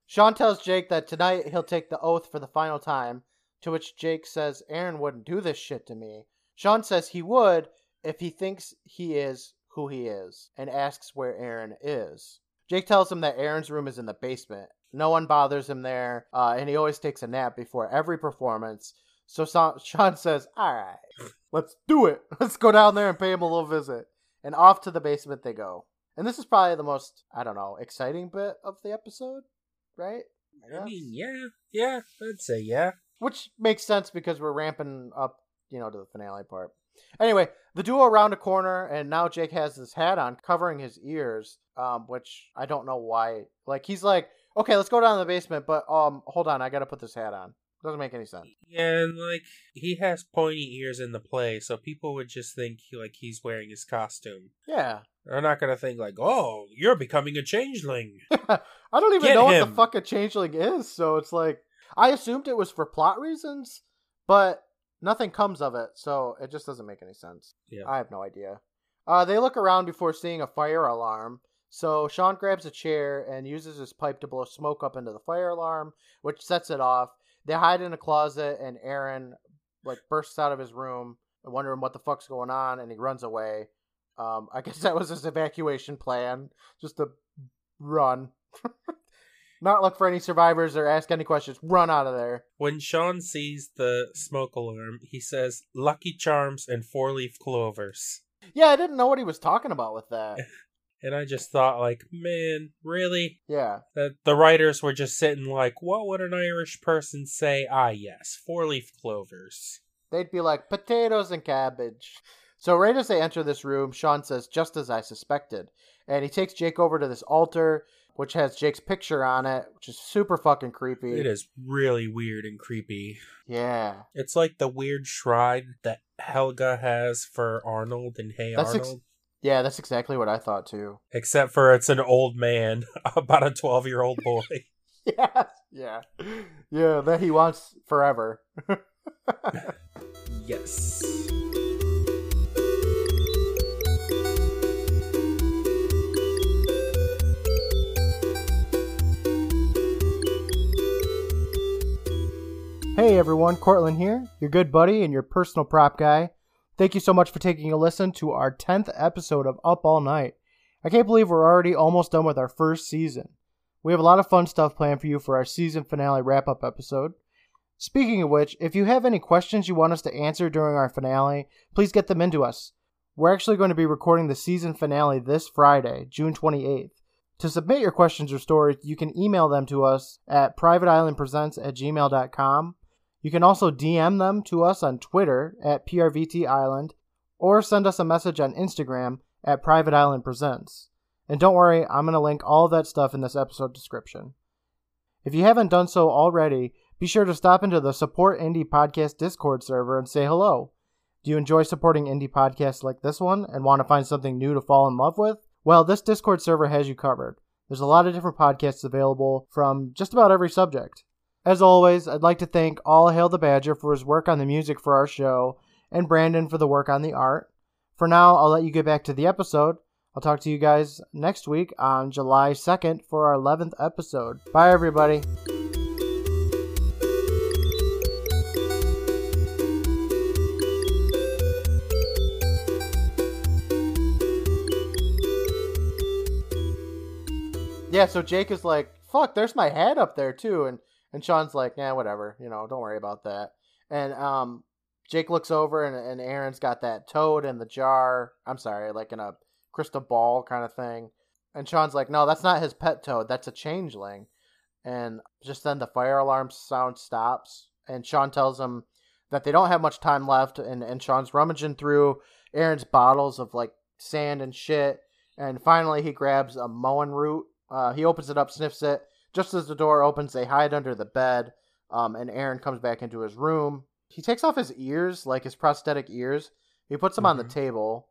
Sean tells Jake that tonight he'll take the oath for the final time, to which Jake says Aaron wouldn't do this shit to me. Sean says he would... if he thinks he is who he is, and asks where Aaron is. Jake tells him that Aaron's room is in the basement. No one bothers him there, uh, and he always takes a nap before every performance. So Sean says, all right, let's do it. Let's go down there and pay him a little visit. And off to the basement they go. And this is probably the most, I don't know, exciting bit of the episode, right? I, I mean, yeah, yeah, I'd say yeah. Which makes sense because we're ramping up, you know, to the finale part. Anyway, the duo round a corner, and now Jake has his hat on, covering his ears, um, which I don't know why. Like, he's like, okay, let's go down to the basement, but um, hold on, I gotta put this hat on. Doesn't make any sense. Yeah, and, like, he has pointy ears in the play, so people would just think, he, like, he's wearing his costume. Yeah. They're not gonna think, like, oh, you're becoming a changeling. I don't even Get know him. What the fuck a changeling is, so it's like, I assumed it was for plot reasons, but... nothing comes of it, so it just doesn't make any sense. Yeah. I have no idea. Uh, they look around before seeing a fire alarm, so Sean grabs a chair and uses his pipe to blow smoke up into the fire alarm, which sets it off. They hide in a closet, and Aaron like bursts out of his room, wondering what the fuck's going on, and he runs away. Um, I guess that was his evacuation plan, just to run. Not look for any survivors or ask any questions. Run out of there. When Sean sees the smoke alarm, he says, Lucky Charms and four-leaf clovers. Yeah, I didn't know what he was talking about with that. And I just thought, like, man, really? Yeah. The, the writers were just sitting like, what would an Irish person say? Ah, yes, four-leaf clovers. They'd be like, potatoes and cabbage. So right as they enter this room, Sean says, just as I suspected. And he takes Jake over to this altar, which has Jake's picture on it, which is super fucking creepy. It is really weird and creepy. Yeah. It's like the weird shrine that Helga has for Arnold and Hey that's Arnold. Ex- yeah, that's exactly what I thought too. Except for it's an old man, about a twelve-year-old boy. Yeah, yeah. Yeah, that he wants forever. Yes. Hey everyone, Cortland here, your good buddy and your personal prop guy. Thank you so much for taking a listen to our tenth episode of Up All Night. I can't believe we're already almost done with our first season. We have a lot of fun stuff planned for you for our season finale wrap-up episode. Speaking of which, if you have any questions you want us to answer during our finale, please get them into us. We're actually going to be recording the season finale this Friday, June twenty-eighth. To submit your questions or stories, you can email them to us at private island presents at gmail dot com. You can also D M them to us on Twitter at P R V T Island or send us a message on Instagram at Private Island Presents. And don't worry, I'm going to link all that stuff in this episode description. If you haven't done so already, be sure to stop into the Support Indie Podcast Discord server and say hello. Do you enjoy supporting indie podcasts like this one and want to find something new to fall in love with? Well, this Discord server has you covered. There's a lot of different podcasts available from just about every subject. As always, I'd like to thank All Hail the Badger for his work on the music for our show, and Brandon for the work on the art. For now, I'll let you get back to the episode. I'll talk to you guys next week on July second for our eleventh episode. Bye, everybody. Yeah, so Jake is like, fuck, there's my hat up there, too, and And Sean's like, nah, whatever, you know, don't worry about that. And um, Jake looks over and, and Aaron's got that toad in the jar. I'm sorry, like in a crystal ball kind of thing. And Sean's like, no, that's not his pet toad. That's a changeling. And just then the fire alarm sound stops. And Sean tells him that they don't have much time left. And, and Sean's rummaging through Aaron's bottles of like sand and shit. And finally he grabs a mowing root. Uh, he opens it up, sniffs it. Just as the door opens, they hide under the bed, um, and Aaron comes back into his room. He takes off his ears, like his prosthetic ears. He puts them mm-hmm. on the table,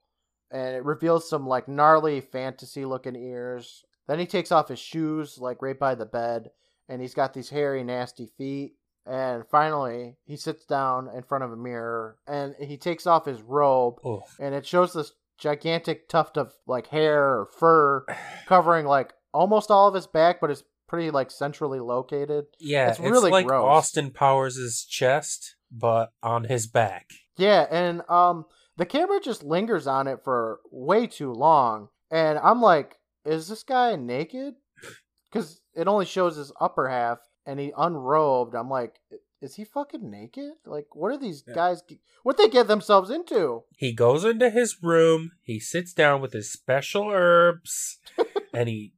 and it reveals some, like, gnarly fantasy-looking ears. Then he takes off his shoes, like, right by the bed, and he's got these hairy, nasty feet. And finally, he sits down in front of a mirror, and he takes off his robe, oh. and it shows this gigantic tuft of, like, hair or fur covering, like, almost all of his back, but it's pretty, like, centrally located. Yeah, it's, really it's like gross. Austin Powers' chest, but on his back. Yeah, and um, the camera just lingers on it for way too long, and I'm like, is this guy naked? Because it only shows his upper half, and he unrobed. I'm like, is he fucking naked? Like, what are these yeah. guys? What'd they get themselves into? He goes into his room. He sits down with his special herbs. and he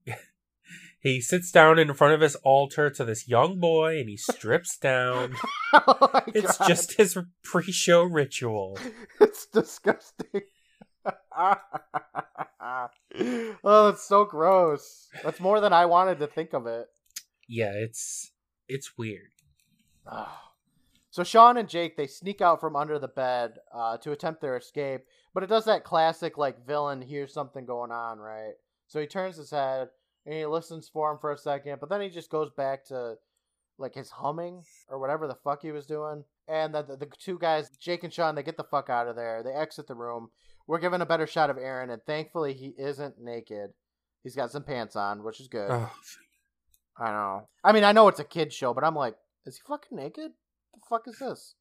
he sits down in front of his altar to this young boy. And he strips down. oh my it's God. Just his pre-show ritual. It's disgusting. Oh, it's so gross. That's more than I wanted to think of it. Yeah, it's it's weird. Oh. So Sean and Jake, they sneak out from under the bed uh, to attempt their escape, but it does that classic, like, villain hears something going on, right? So he turns his head, and he listens for him for a second, but then he just goes back to, like, his humming, or whatever the fuck he was doing. And the, the, the two guys, Jake and Sean, they get the fuck out of there. They exit the room. We're given a better shot of Aaron, and thankfully he isn't naked. He's got some pants on, which is good. Oh, I know. I mean, I know it's a kid's show, but I'm like, is he fucking naked? The fuck is this?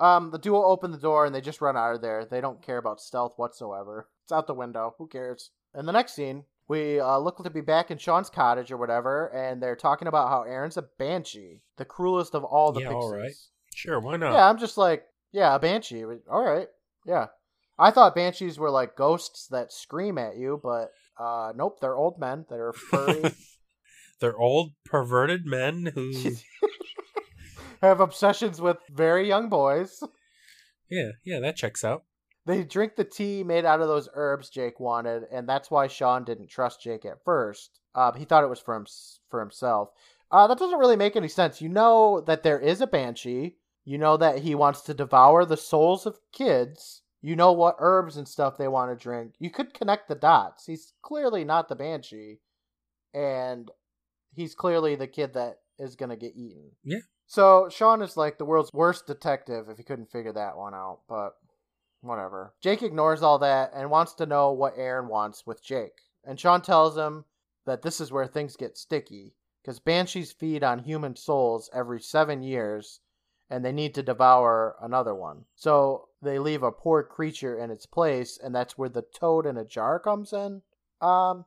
Um, the duo open the door, and they just run out of there. They don't care about stealth whatsoever. It's out the window. Who cares? In the next scene, we uh, look to be back in Sean's cottage or whatever, and they're talking about how Aaron's a banshee. The cruelest of all the yeah, pixies. Yeah, all right. Sure, why not? Yeah, I'm just like, yeah, a banshee. All right. Yeah. I thought banshees were like ghosts that scream at you, but uh, nope, they're old men that are furry. They're old, perverted men who have obsessions with very young boys. Yeah, yeah, that checks out. They drink the tea made out of those herbs Jake wanted, and that's why Sean didn't trust Jake at first. Uh, he thought it was for him, for himself. Uh, that doesn't really make any sense. You know that there is a banshee. You know that he wants to devour the souls of kids. You know what herbs and stuff they want to drink. You could connect the dots. He's clearly not the banshee. And he's clearly the kid that is going to get eaten. Yeah. So Sean is like the world's worst detective if he couldn't figure that one out. But whatever. Jake ignores all that and wants to know what Aaron wants with Jake. And Sean tells him that this is where things get sticky. Because banshees feed on human souls every seven years. And they need to devour another one. So they leave a poor creature in its place, and that's where the toad in a jar comes in. Um,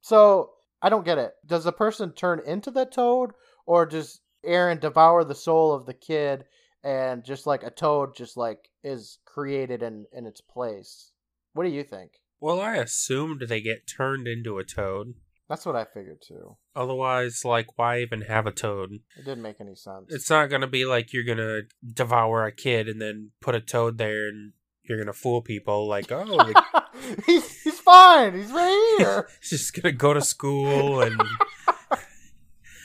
so I don't get it. Does the person turn into the toad, or does Aaron devour the soul of the kid, and just like a toad just like is created in, in its place? What do you think? Well, I assumed they get turned into a toad. That's what I figured, too. Otherwise, like, why even have a toad? It didn't make any sense. It's not going to be like you're going to devour a kid and then put a toad there and you're going to fool people. Like, oh. The... he's, he's fine. He's right here. He's just going to go to school and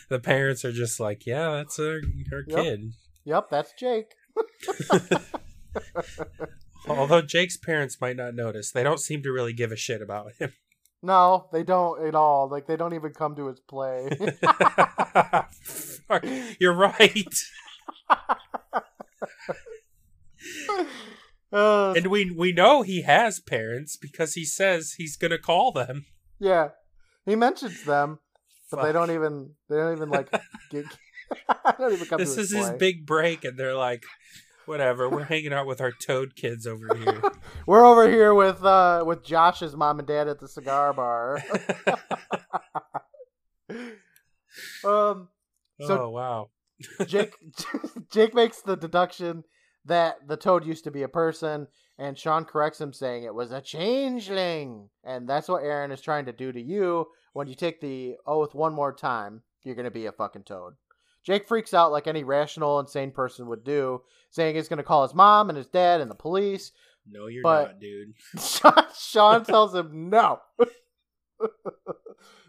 the parents are just like, yeah, that's our, our yep. kid. Yep, that's Jake. Although Jake's parents might not notice. They don't seem to really give a shit about him. No, they don't at all. Like, they don't even come to his play. You're right. uh, and we we know he has parents because he says he's gonna call them. Yeah, he mentions them, but Fuck. they don't even they don't even like. Get, don't even come this to his is play. His big break, and they're like, whatever, we're hanging out with our toad kids over here. We're over here with uh, with Josh's mom and dad at the cigar bar. um, so oh, wow. Jake Jake makes the deduction that the toad used to be a person, and Sean corrects him saying it was a changeling. And that's what Aaron is trying to do to you. When you take the oath one more time, you're going to be a fucking toad. Jake freaks out like any rational, insane person would do, saying he's going to call his mom and his dad and the police. No, you're but not, dude. Sean, Sean tells him no.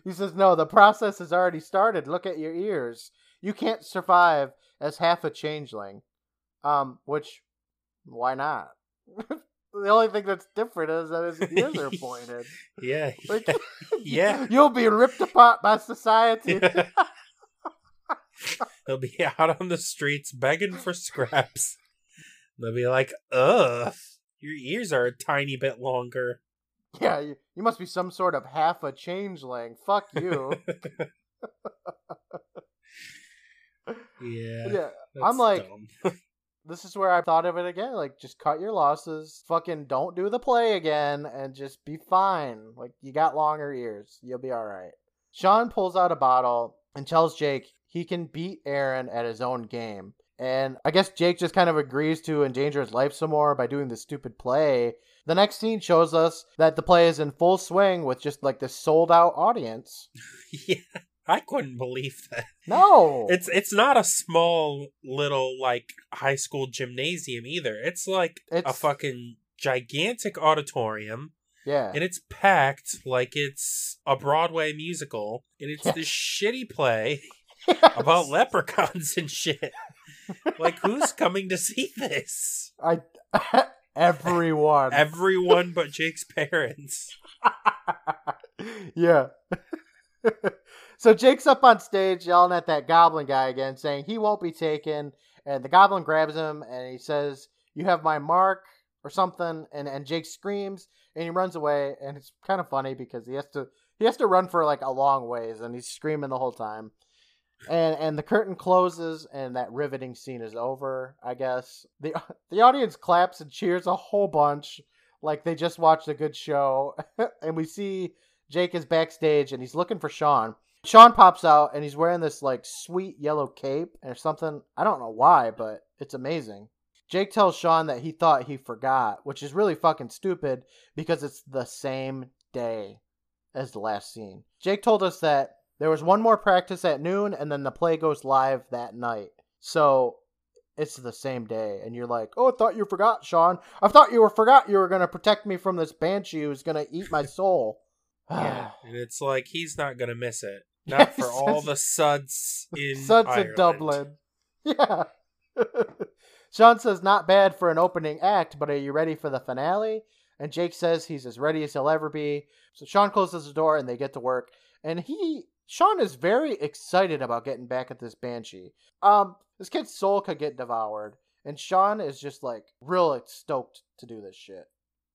He says, no, the process has already started. Look at your ears. You can't survive as half a changeling. Um, which, why not? The only thing that's different is that his ears are pointed. Yeah. Like, yeah. You'll be ripped apart by society. Yeah. They'll be out on the streets begging for scraps. They'll be like, ugh, your ears are a tiny bit longer. Yeah, you, you must be some sort of half a changeling. Fuck you. Yeah. Yeah. I'm like, this is where I thought of it again. Like, just cut your losses. Fucking don't do the play again and just be fine. Like, you got longer ears. You'll be all right. Sean pulls out a bottle and tells Jake he can beat Aaron at his own game. And I guess Jake just kind of agrees to endanger his life some more by doing this stupid play. The next scene shows us that the play is in full swing with just like this sold out audience. Yeah, I couldn't believe that. No. It's it's not a small little like high school gymnasium either. It's like it's... a fucking gigantic auditorium. Yeah. And it's packed like it's a Broadway musical. And it's yes. this shitty play yes. about leprechauns and shit. Like, who's coming to see this? I... Everyone. Everyone but Jake's parents. Yeah. So Jake's up on stage yelling at that goblin guy again, saying he won't be taken. And the goblin grabs him and he says, you have my mark or something. And, and Jake screams and he runs away. And it's kind of funny because he has to he has to run for like a long ways and he's screaming the whole time. And and the curtain closes and that riveting scene is over, I guess. The the audience claps and cheers a whole bunch like they just watched a good show. And we see Jake is backstage and he's looking for Sean. Sean pops out and he's wearing this like sweet yellow cape or something. I don't know why, but it's amazing. Jake tells Sean that he thought he forgot, which is really fucking stupid because it's the same day as the last scene. Jake told us that there was one more practice at noon, and then the play goes live that night. So it's the same day, and you're like, oh, I thought you forgot, Sean. I thought you were forgot you were going to protect me from this banshee who's going to eat my soul. Yeah, and it's like, he's not going to miss it. Not for all the suds in Suds Ireland. In Dublin. Yeah. Sean says, not bad for an opening act, but are you ready for the finale? And Jake says he's as ready as he'll ever be. So Sean closes the door, and they get to work. And he... Sean is very excited about getting back at this banshee. Um, this kid's soul could get devoured. And Sean is just like real stoked to do this shit.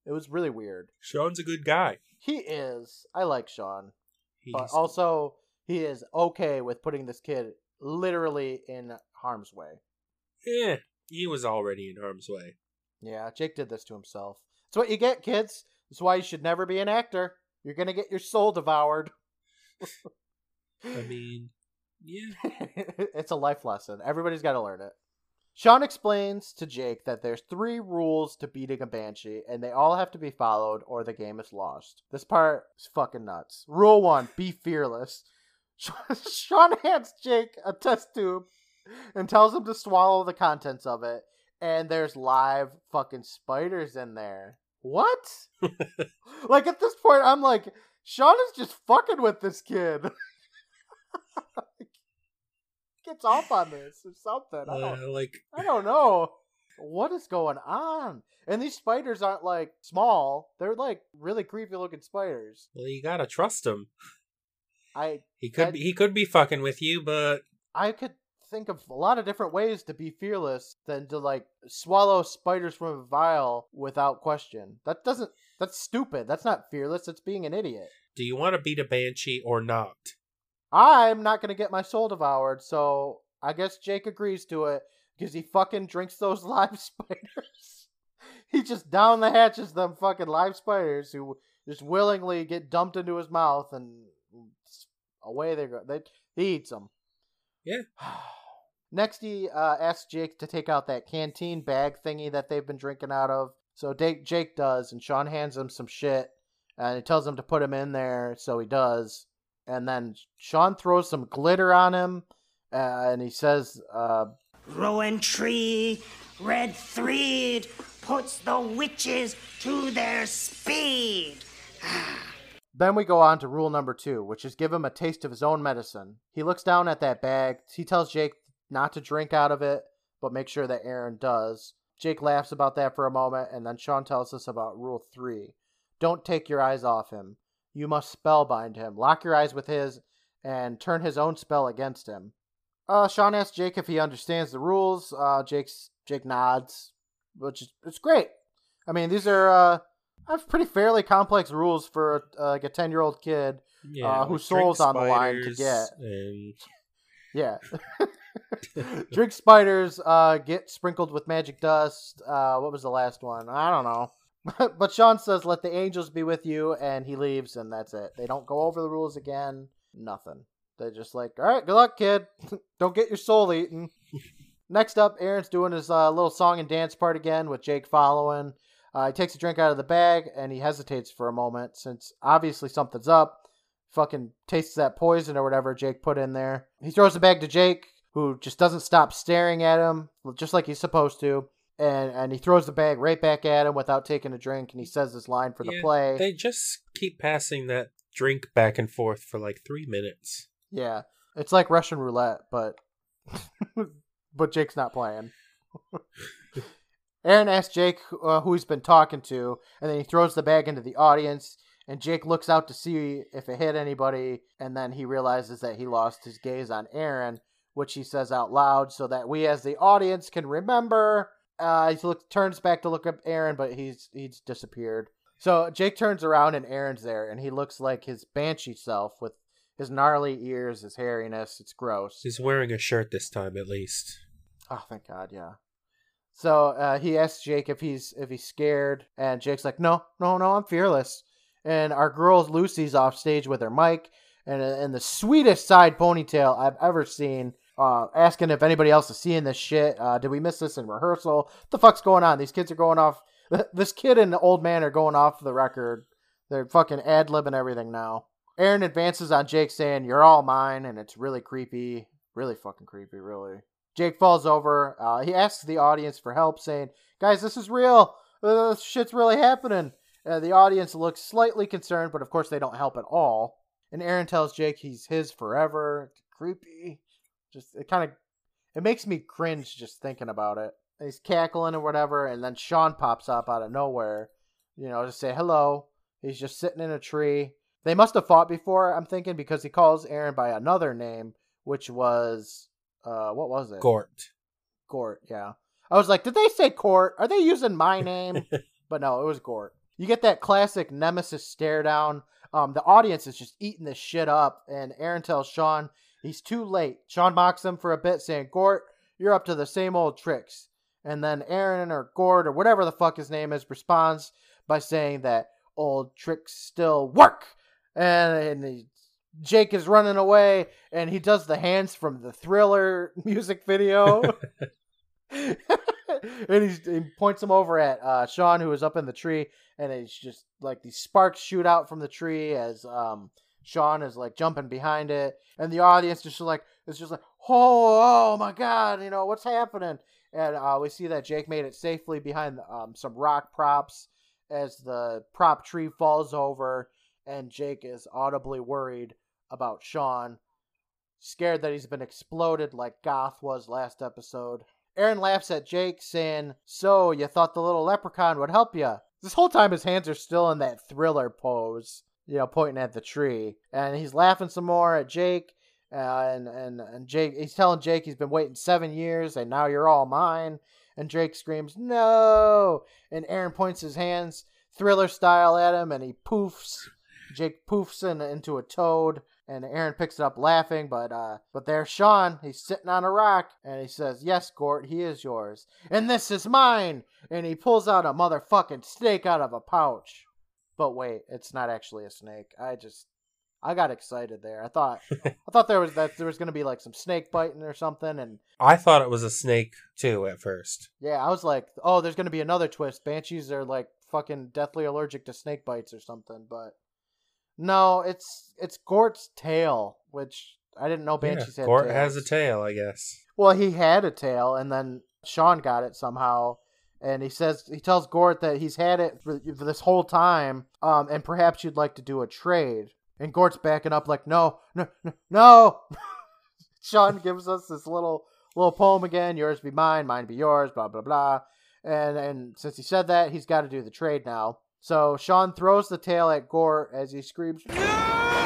It was really weird. Sean's a good guy. He is. I like Sean. He's... But also, he is okay with putting this kid literally in harm's way. Yeah, he was already in harm's way. Yeah, Jake did this to himself. That's what you get, kids. That's why you should never be an actor. You're going to get your soul devoured. I mean, yeah. It's a life lesson. Everybody's got to learn it. Sean explains to Jake that there's three rules to beating a banshee, and they all have to be followed or the game is lost. This part is fucking nuts. Rule one, be fearless. Sean hands Jake a test tube and tells him to swallow the contents of it, and there's live fucking spiders in there. What? Like, at this point, I'm like, Sean is just fucking with this kid. Gets off on this or something. I don't, uh, like... I don't know what is going on. And these spiders aren't like small; they're like really creepy looking spiders. Well, you gotta trust him. I he could I, be, he could be fucking with you, but I could think of a lot of different ways to be fearless than to like swallow spiders from a vial without question. That doesn't. That's stupid. That's not fearless. That's being an idiot. Do you want to beat a banshee or not? I'm not going to get my soul devoured, so I guess Jake agrees to it because he fucking drinks those live spiders. He just down the hatches them fucking live spiders who just willingly get dumped into his mouth and away they go. They, he eats them. Yeah. Next, he uh, asks Jake to take out that canteen bag thingy that they've been drinking out of. So Jake does, and Sean hands him some shit, and he tells him to put him in there, so he does. And then Sean throws some glitter on him, uh, and he says, uh, Rowan Tree, Red Threed, puts the witches to their speed. Then we go on to rule number two, which is give him a taste of his own medicine. He looks down at that bag. He tells Jake not to drink out of it, but make sure that Aaron does. Jake laughs about that for a moment, and then Sean tells us about rule three. Don't take your eyes off him. You must spellbind him. Lock your eyes with his and turn his own spell against him. Uh, Sean asks Jake if he understands the rules. Uh, Jake's, Jake nods, which is it's great. I mean, these are uh, have pretty fairly complex rules for uh, like a ten-year-old kid yeah, uh, whose soul's on the line to get. And... Yeah. Drink spiders, uh, get sprinkled with magic dust. Uh, what was the last one? I don't know. But Sean says, let the angels be with you, and he leaves, and that's it. They don't go over the rules again. Nothing. They're just like, all right, good luck, kid. Don't get your soul eaten. Next up, Aaron's doing his uh, little song and dance part again with Jake following. Uh, he takes a drink out of the bag, and he hesitates for a moment, since obviously something's up. Fucking tastes that poison or whatever Jake put in there. He throws the bag to Jake, who just doesn't stop staring at him, just like he's supposed to. And and he throws the bag right back at him without taking a drink, and he says this line for yeah, the play. They just keep passing that drink back and forth for like three minutes. Yeah, it's like Russian roulette, but but Jake's not playing. Aaron asks Jake uh, who he's been talking to, and then he throws the bag into the audience, and Jake looks out to see if it hit anybody, and then he realizes that he lost his gaze on Aaron, which he says out loud so that we as the audience can remember... Uh, he look, turns back to look up Aaron, but he's he's disappeared. So Jake turns around and Aaron's there, and he looks like his banshee self with his gnarly ears, his hairiness. It's gross. He's wearing a shirt this time, at least. Oh, thank God, yeah. So uh, he asks Jake if he's if he's scared, and Jake's like, no, no, no, I'm fearless. And our girl Lucy's off stage with her mic and and the sweetest side ponytail I've ever seen. Uh, asking if anybody else is seeing this shit. Uh, did we miss this in rehearsal? What the fuck's going on? These kids are going off. This kid and the old man are going off the record. They're fucking ad-libbing everything now. Aaron advances on Jake saying, you're all mine, and it's really creepy. Really fucking creepy, really. Jake falls over. Uh, he asks the audience for help saying, guys, this is real. Uh, this shit's really happening. Uh, the audience looks slightly concerned, but of course they don't help at all. And Aaron tells Jake he's his forever. It's creepy. Just, it kind of, it makes me cringe just thinking about it. He's cackling or whatever, and then Sean pops up out of nowhere, you know, to say hello. He's just sitting in a tree. They must have fought before, I'm thinking, because he calls Aaron by another name, which was, uh, what was it? Gort. Gort, yeah. I was like, did they say Gort? Are they using my name? But no, it was Gort. You get that classic nemesis stare down. Um, the audience is just eating this shit up, and Aaron tells Sean... he's too late. Sean mocks him for a bit, saying, Gort, you're up to the same old tricks. And then Aaron or Gort or whatever the fuck his name is responds by saying that old tricks still work. And, and he, Jake is running away, and he does the hands from the Thriller music video. And he's, he points him over at uh, Sean, who is up in the tree, and it's just like these sparks shoot out from the tree as... um. Sean is like jumping behind it, and the audience is just like, it's just like, oh, oh my God, you know, what's happening? And uh, we see that Jake made it safely behind um, some rock props as the prop tree falls over, and Jake is audibly worried about Sean, scared that he's been exploded like Goth was last episode. Aaron laughs at Jake, saying, so you thought the little leprechaun would help you? This whole time his hands are still in that Thriller pose. You know, pointing at the tree, and he's laughing some more at Jake, uh, and and and Jake. He's telling Jake he's been waiting seven years, and now you're all mine. And Jake screams, "No!" And Aaron points his hands Thriller style at him, and he poofs. Jake poofs in, into a toad, and Aaron picks it up laughing. But uh, but there's Sean. He's sitting on a rock, and he says, "Yes, Gort, he is yours, and this is mine." And he pulls out a motherfucking snake out of a pouch. But wait, it's not actually a snake. I just, I got excited there. I thought, I thought there was that there was going to be like some snake biting or something, and I thought it was a snake too at first. Yeah, I was like, oh, there's going to be another twist. Banshees are like fucking deathly allergic to snake bites or something. But no, it's it's Gort's tail, which I didn't know Banshees yeah, had. Gort tails. has a tail, I guess. Well, he had a tail, and then Sean got it somehow. And he says, he tells Gort that he's had it for this whole time, um, and perhaps you'd like to do a trade. And Gort's backing up like, no, no, no, no. Sean gives us this little little poem again. Yours be mine, mine be yours, blah, blah, blah. And and since he said that, he's got to do the trade now. So Sean throws the tail at Gort as he screams, no!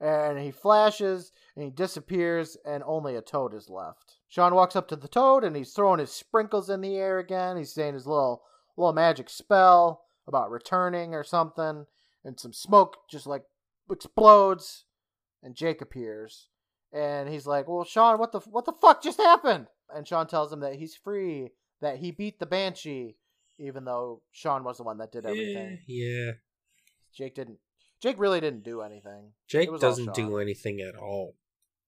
And he flashes and he disappears, and only a toad is left. Sean walks up to the toad, and he's throwing his sprinkles in the air again. He's saying his little little magic spell about returning or something. And some smoke just, like, explodes. And Jake appears. And he's like, well, Sean, what the what the fuck just happened? And Sean tells him that he's free, that he beat the Banshee, even though Sean was the one that did everything. Yeah. Jake didn't. Jake really didn't do anything. Jake doesn't do anything at all.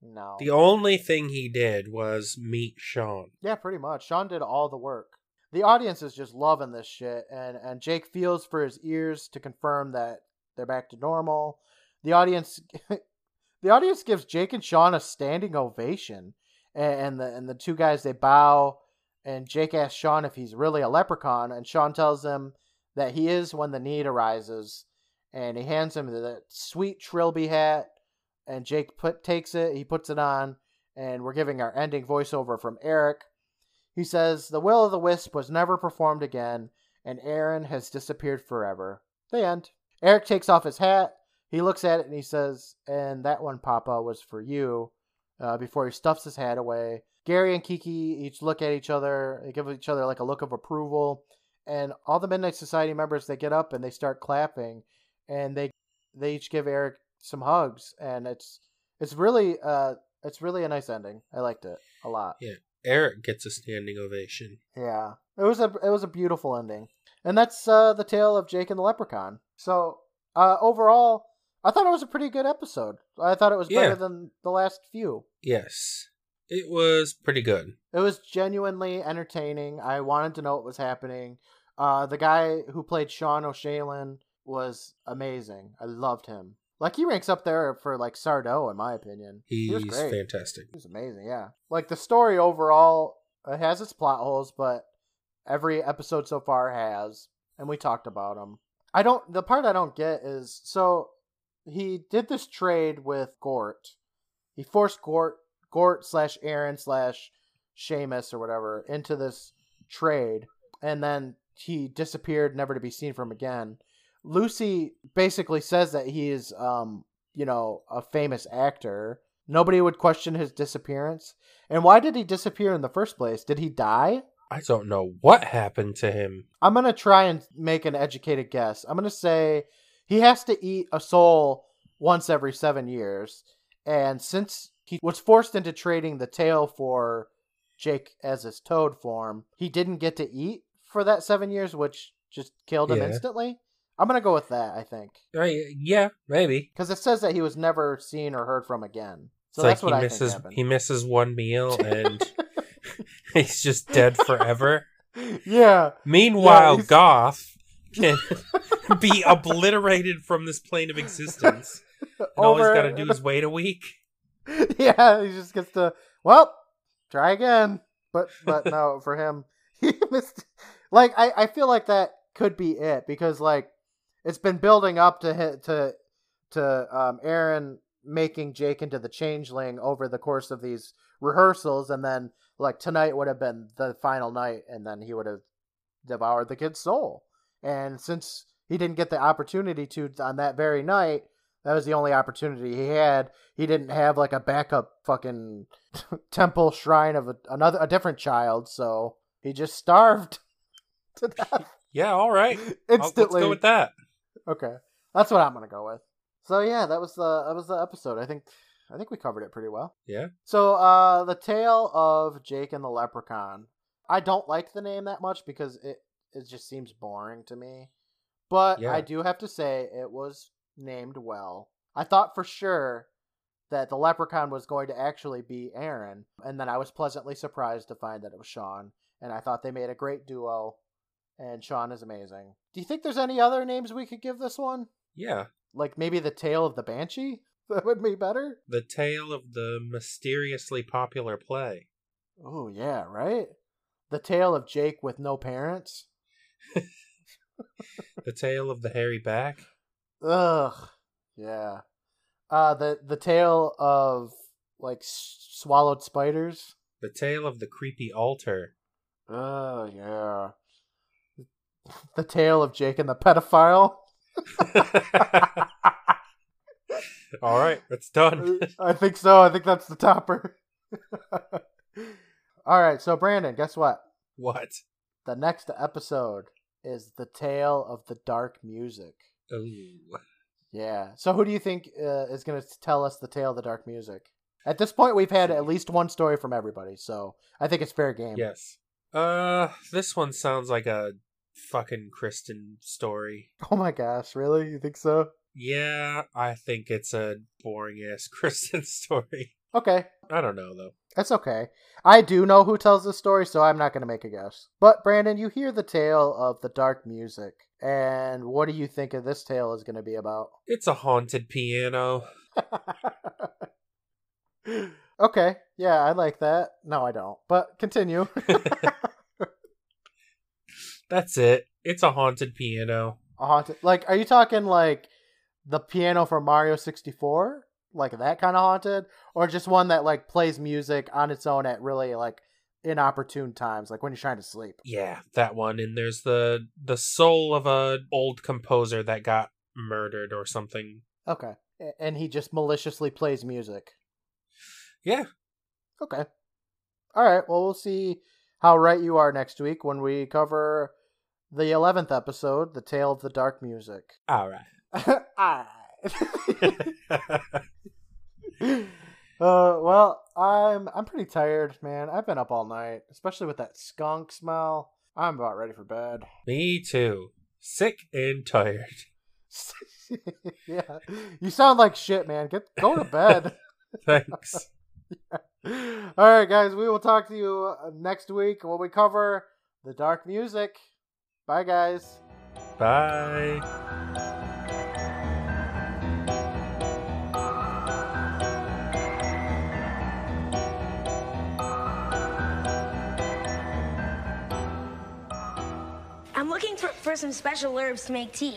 No. The only thing he did was meet Sean. Yeah, pretty much. Sean did all the work. The audience is just loving this shit, and, and Jake feels for his ears to confirm that they're back to normal. The audience the audience gives Jake and Sean a standing ovation, and, and the and the two guys, they bow, and Jake asks Sean if he's really a leprechaun, and Sean tells him that he is when the need arises, and he hands him that sweet trilby hat. And Jake put, takes it, he puts it on, and we're giving our ending voiceover from Eric. He says, the Will of the Wisp was never performed again, and Aaron has disappeared forever. The end. Eric takes off his hat, he looks at it, and he says, and that one, Papa, was for you, uh, before he stuffs his hat away. Gary and Kiki each look at each other, they give each other like a look of approval, and all the Midnight Society members, they get up and they start clapping, and they they each give Eric some hugs, and it's it's really uh it's really a nice ending. I liked it a lot. Yeah, Eric gets a standing ovation. Yeah, it was a it was a beautiful ending, and that's uh, the tale of Jake and the Leprechaun. So uh, overall, I thought it was a pretty good episode. I thought it was better yeah. than the last few. Yes, it was pretty good. It was genuinely entertaining. I wanted to know what was happening. Uh, the guy who played Sean O'Shanlon was amazing. I loved him. Like, he ranks up there for, like, Sardo, in my opinion. He's he was great. Fantastic. He's amazing, yeah. Like, the story overall, it has its plot holes, but every episode so far has, and we talked about them. I don't, the part I don't get is, so, he did this trade with Gort. He forced Gort, Gort slash Aaron slash Seamus or whatever into this trade, and then he disappeared, never to be seen from again. Lucy basically says that he is, um, you know, a famous actor. Nobody would question his disappearance. And why did he disappear in the first place? Did he die? I don't know what happened to him. I'm going to try and make an educated guess. I'm going to say he has to eat a soul once every seven years. And since he was forced into trading the tail for Jake as his toad form, he didn't get to eat for that seven years, which just killed him yeah. instantly. I'm going to go with that, I think. Uh, yeah, maybe. Because it says that he was never seen or heard from again. So it's that's like what I misses, think happened. He misses one meal and he's just dead forever. Yeah. Meanwhile, yeah, Goth can be obliterated from this plane of existence. And Over... all he's got to do is wait a week. Yeah, he just gets to, well, try again. But but no, for him, he missed. Like, I, I feel like that could be it because, like, it's been building up to hit, to to um, Aaron making Jake into the changeling over the course of these rehearsals, and then like tonight would have been the final night, and then he would have devoured the kid's soul. And since he didn't get the opportunity to on that very night, that was the only opportunity he had. He didn't have like a backup fucking temple shrine of a, another a different child, so he just starved to death. Yeah, all right. Instantly, let's go with that. Okay, that's what I'm gonna go with. So yeah, that was the that was the episode. I think I think we covered it pretty well. Yeah. So uh, the tale of Jake and the Leprechaun. I don't like the name that much because it it just seems boring to me. But yeah. I do have to say it was named well. I thought for sure that the Leprechaun was going to actually be Aaron, and then I was pleasantly surprised to find that it was Sean. And I thought they made a great duo. And Sean is amazing. Do you think there's any other names we could give this one? Yeah. Like maybe the Tale of the Banshee? That would be better. The Tale of the Mysteriously Popular Play. Oh, yeah, right? The tale of Jake with no parents? The tale of the hairy back? Ugh, yeah. Uh, the, the tale of, like, s- swallowed spiders? The tale of the creepy altar. Oh, yeah. The tale of Jake and the pedophile. All right, it's done. I think so. I think that's the topper. All right, so Brandon, guess what? What? The next episode is the tale of the dark music. Oh. Yeah. So who do you think uh, is going to tell us the tale of the dark music? At this point, we've had at least one story from everybody, so I think it's fair game. Yes. Uh, this one sounds like a fucking Kristen story. Oh my gosh, really? You think so? Yeah, I think it's a boring-ass Kristen story. Okay. I don't know, though. That's okay. I do know who tells this story, so I'm not going to make a guess. But, Brandon, you hear the tale of the dark music, and what do you think of this tale is going to be about? It's a haunted piano. Okay, yeah, I like that. No, I don't, but continue. That's it. It's a haunted piano. A haunted, like, are you talking like the piano from Mario sixty-four? Like that kind of haunted? Or just one that like plays music on its own at really like inopportune times, like when you're trying to sleep? Yeah, that one. And there's the the soul of a old composer that got murdered or something. Okay. And he just maliciously plays music. Yeah. Okay. All right. Well, we'll see how right you are next week when we cover the eleventh episode, The Tale of the Dark Music. All right. All right. uh, well, I'm I'm pretty tired, man. I've been up all night, especially with that skunk smell. I'm about ready for bed. Me too. Sick and tired. Yeah. You sound like shit, man. Get go to bed. Thanks. Yeah. All right, guys, we will talk to you next week when we cover the dark music. Bye, guys. Bye. I'm looking for, for some special herbs to make tea.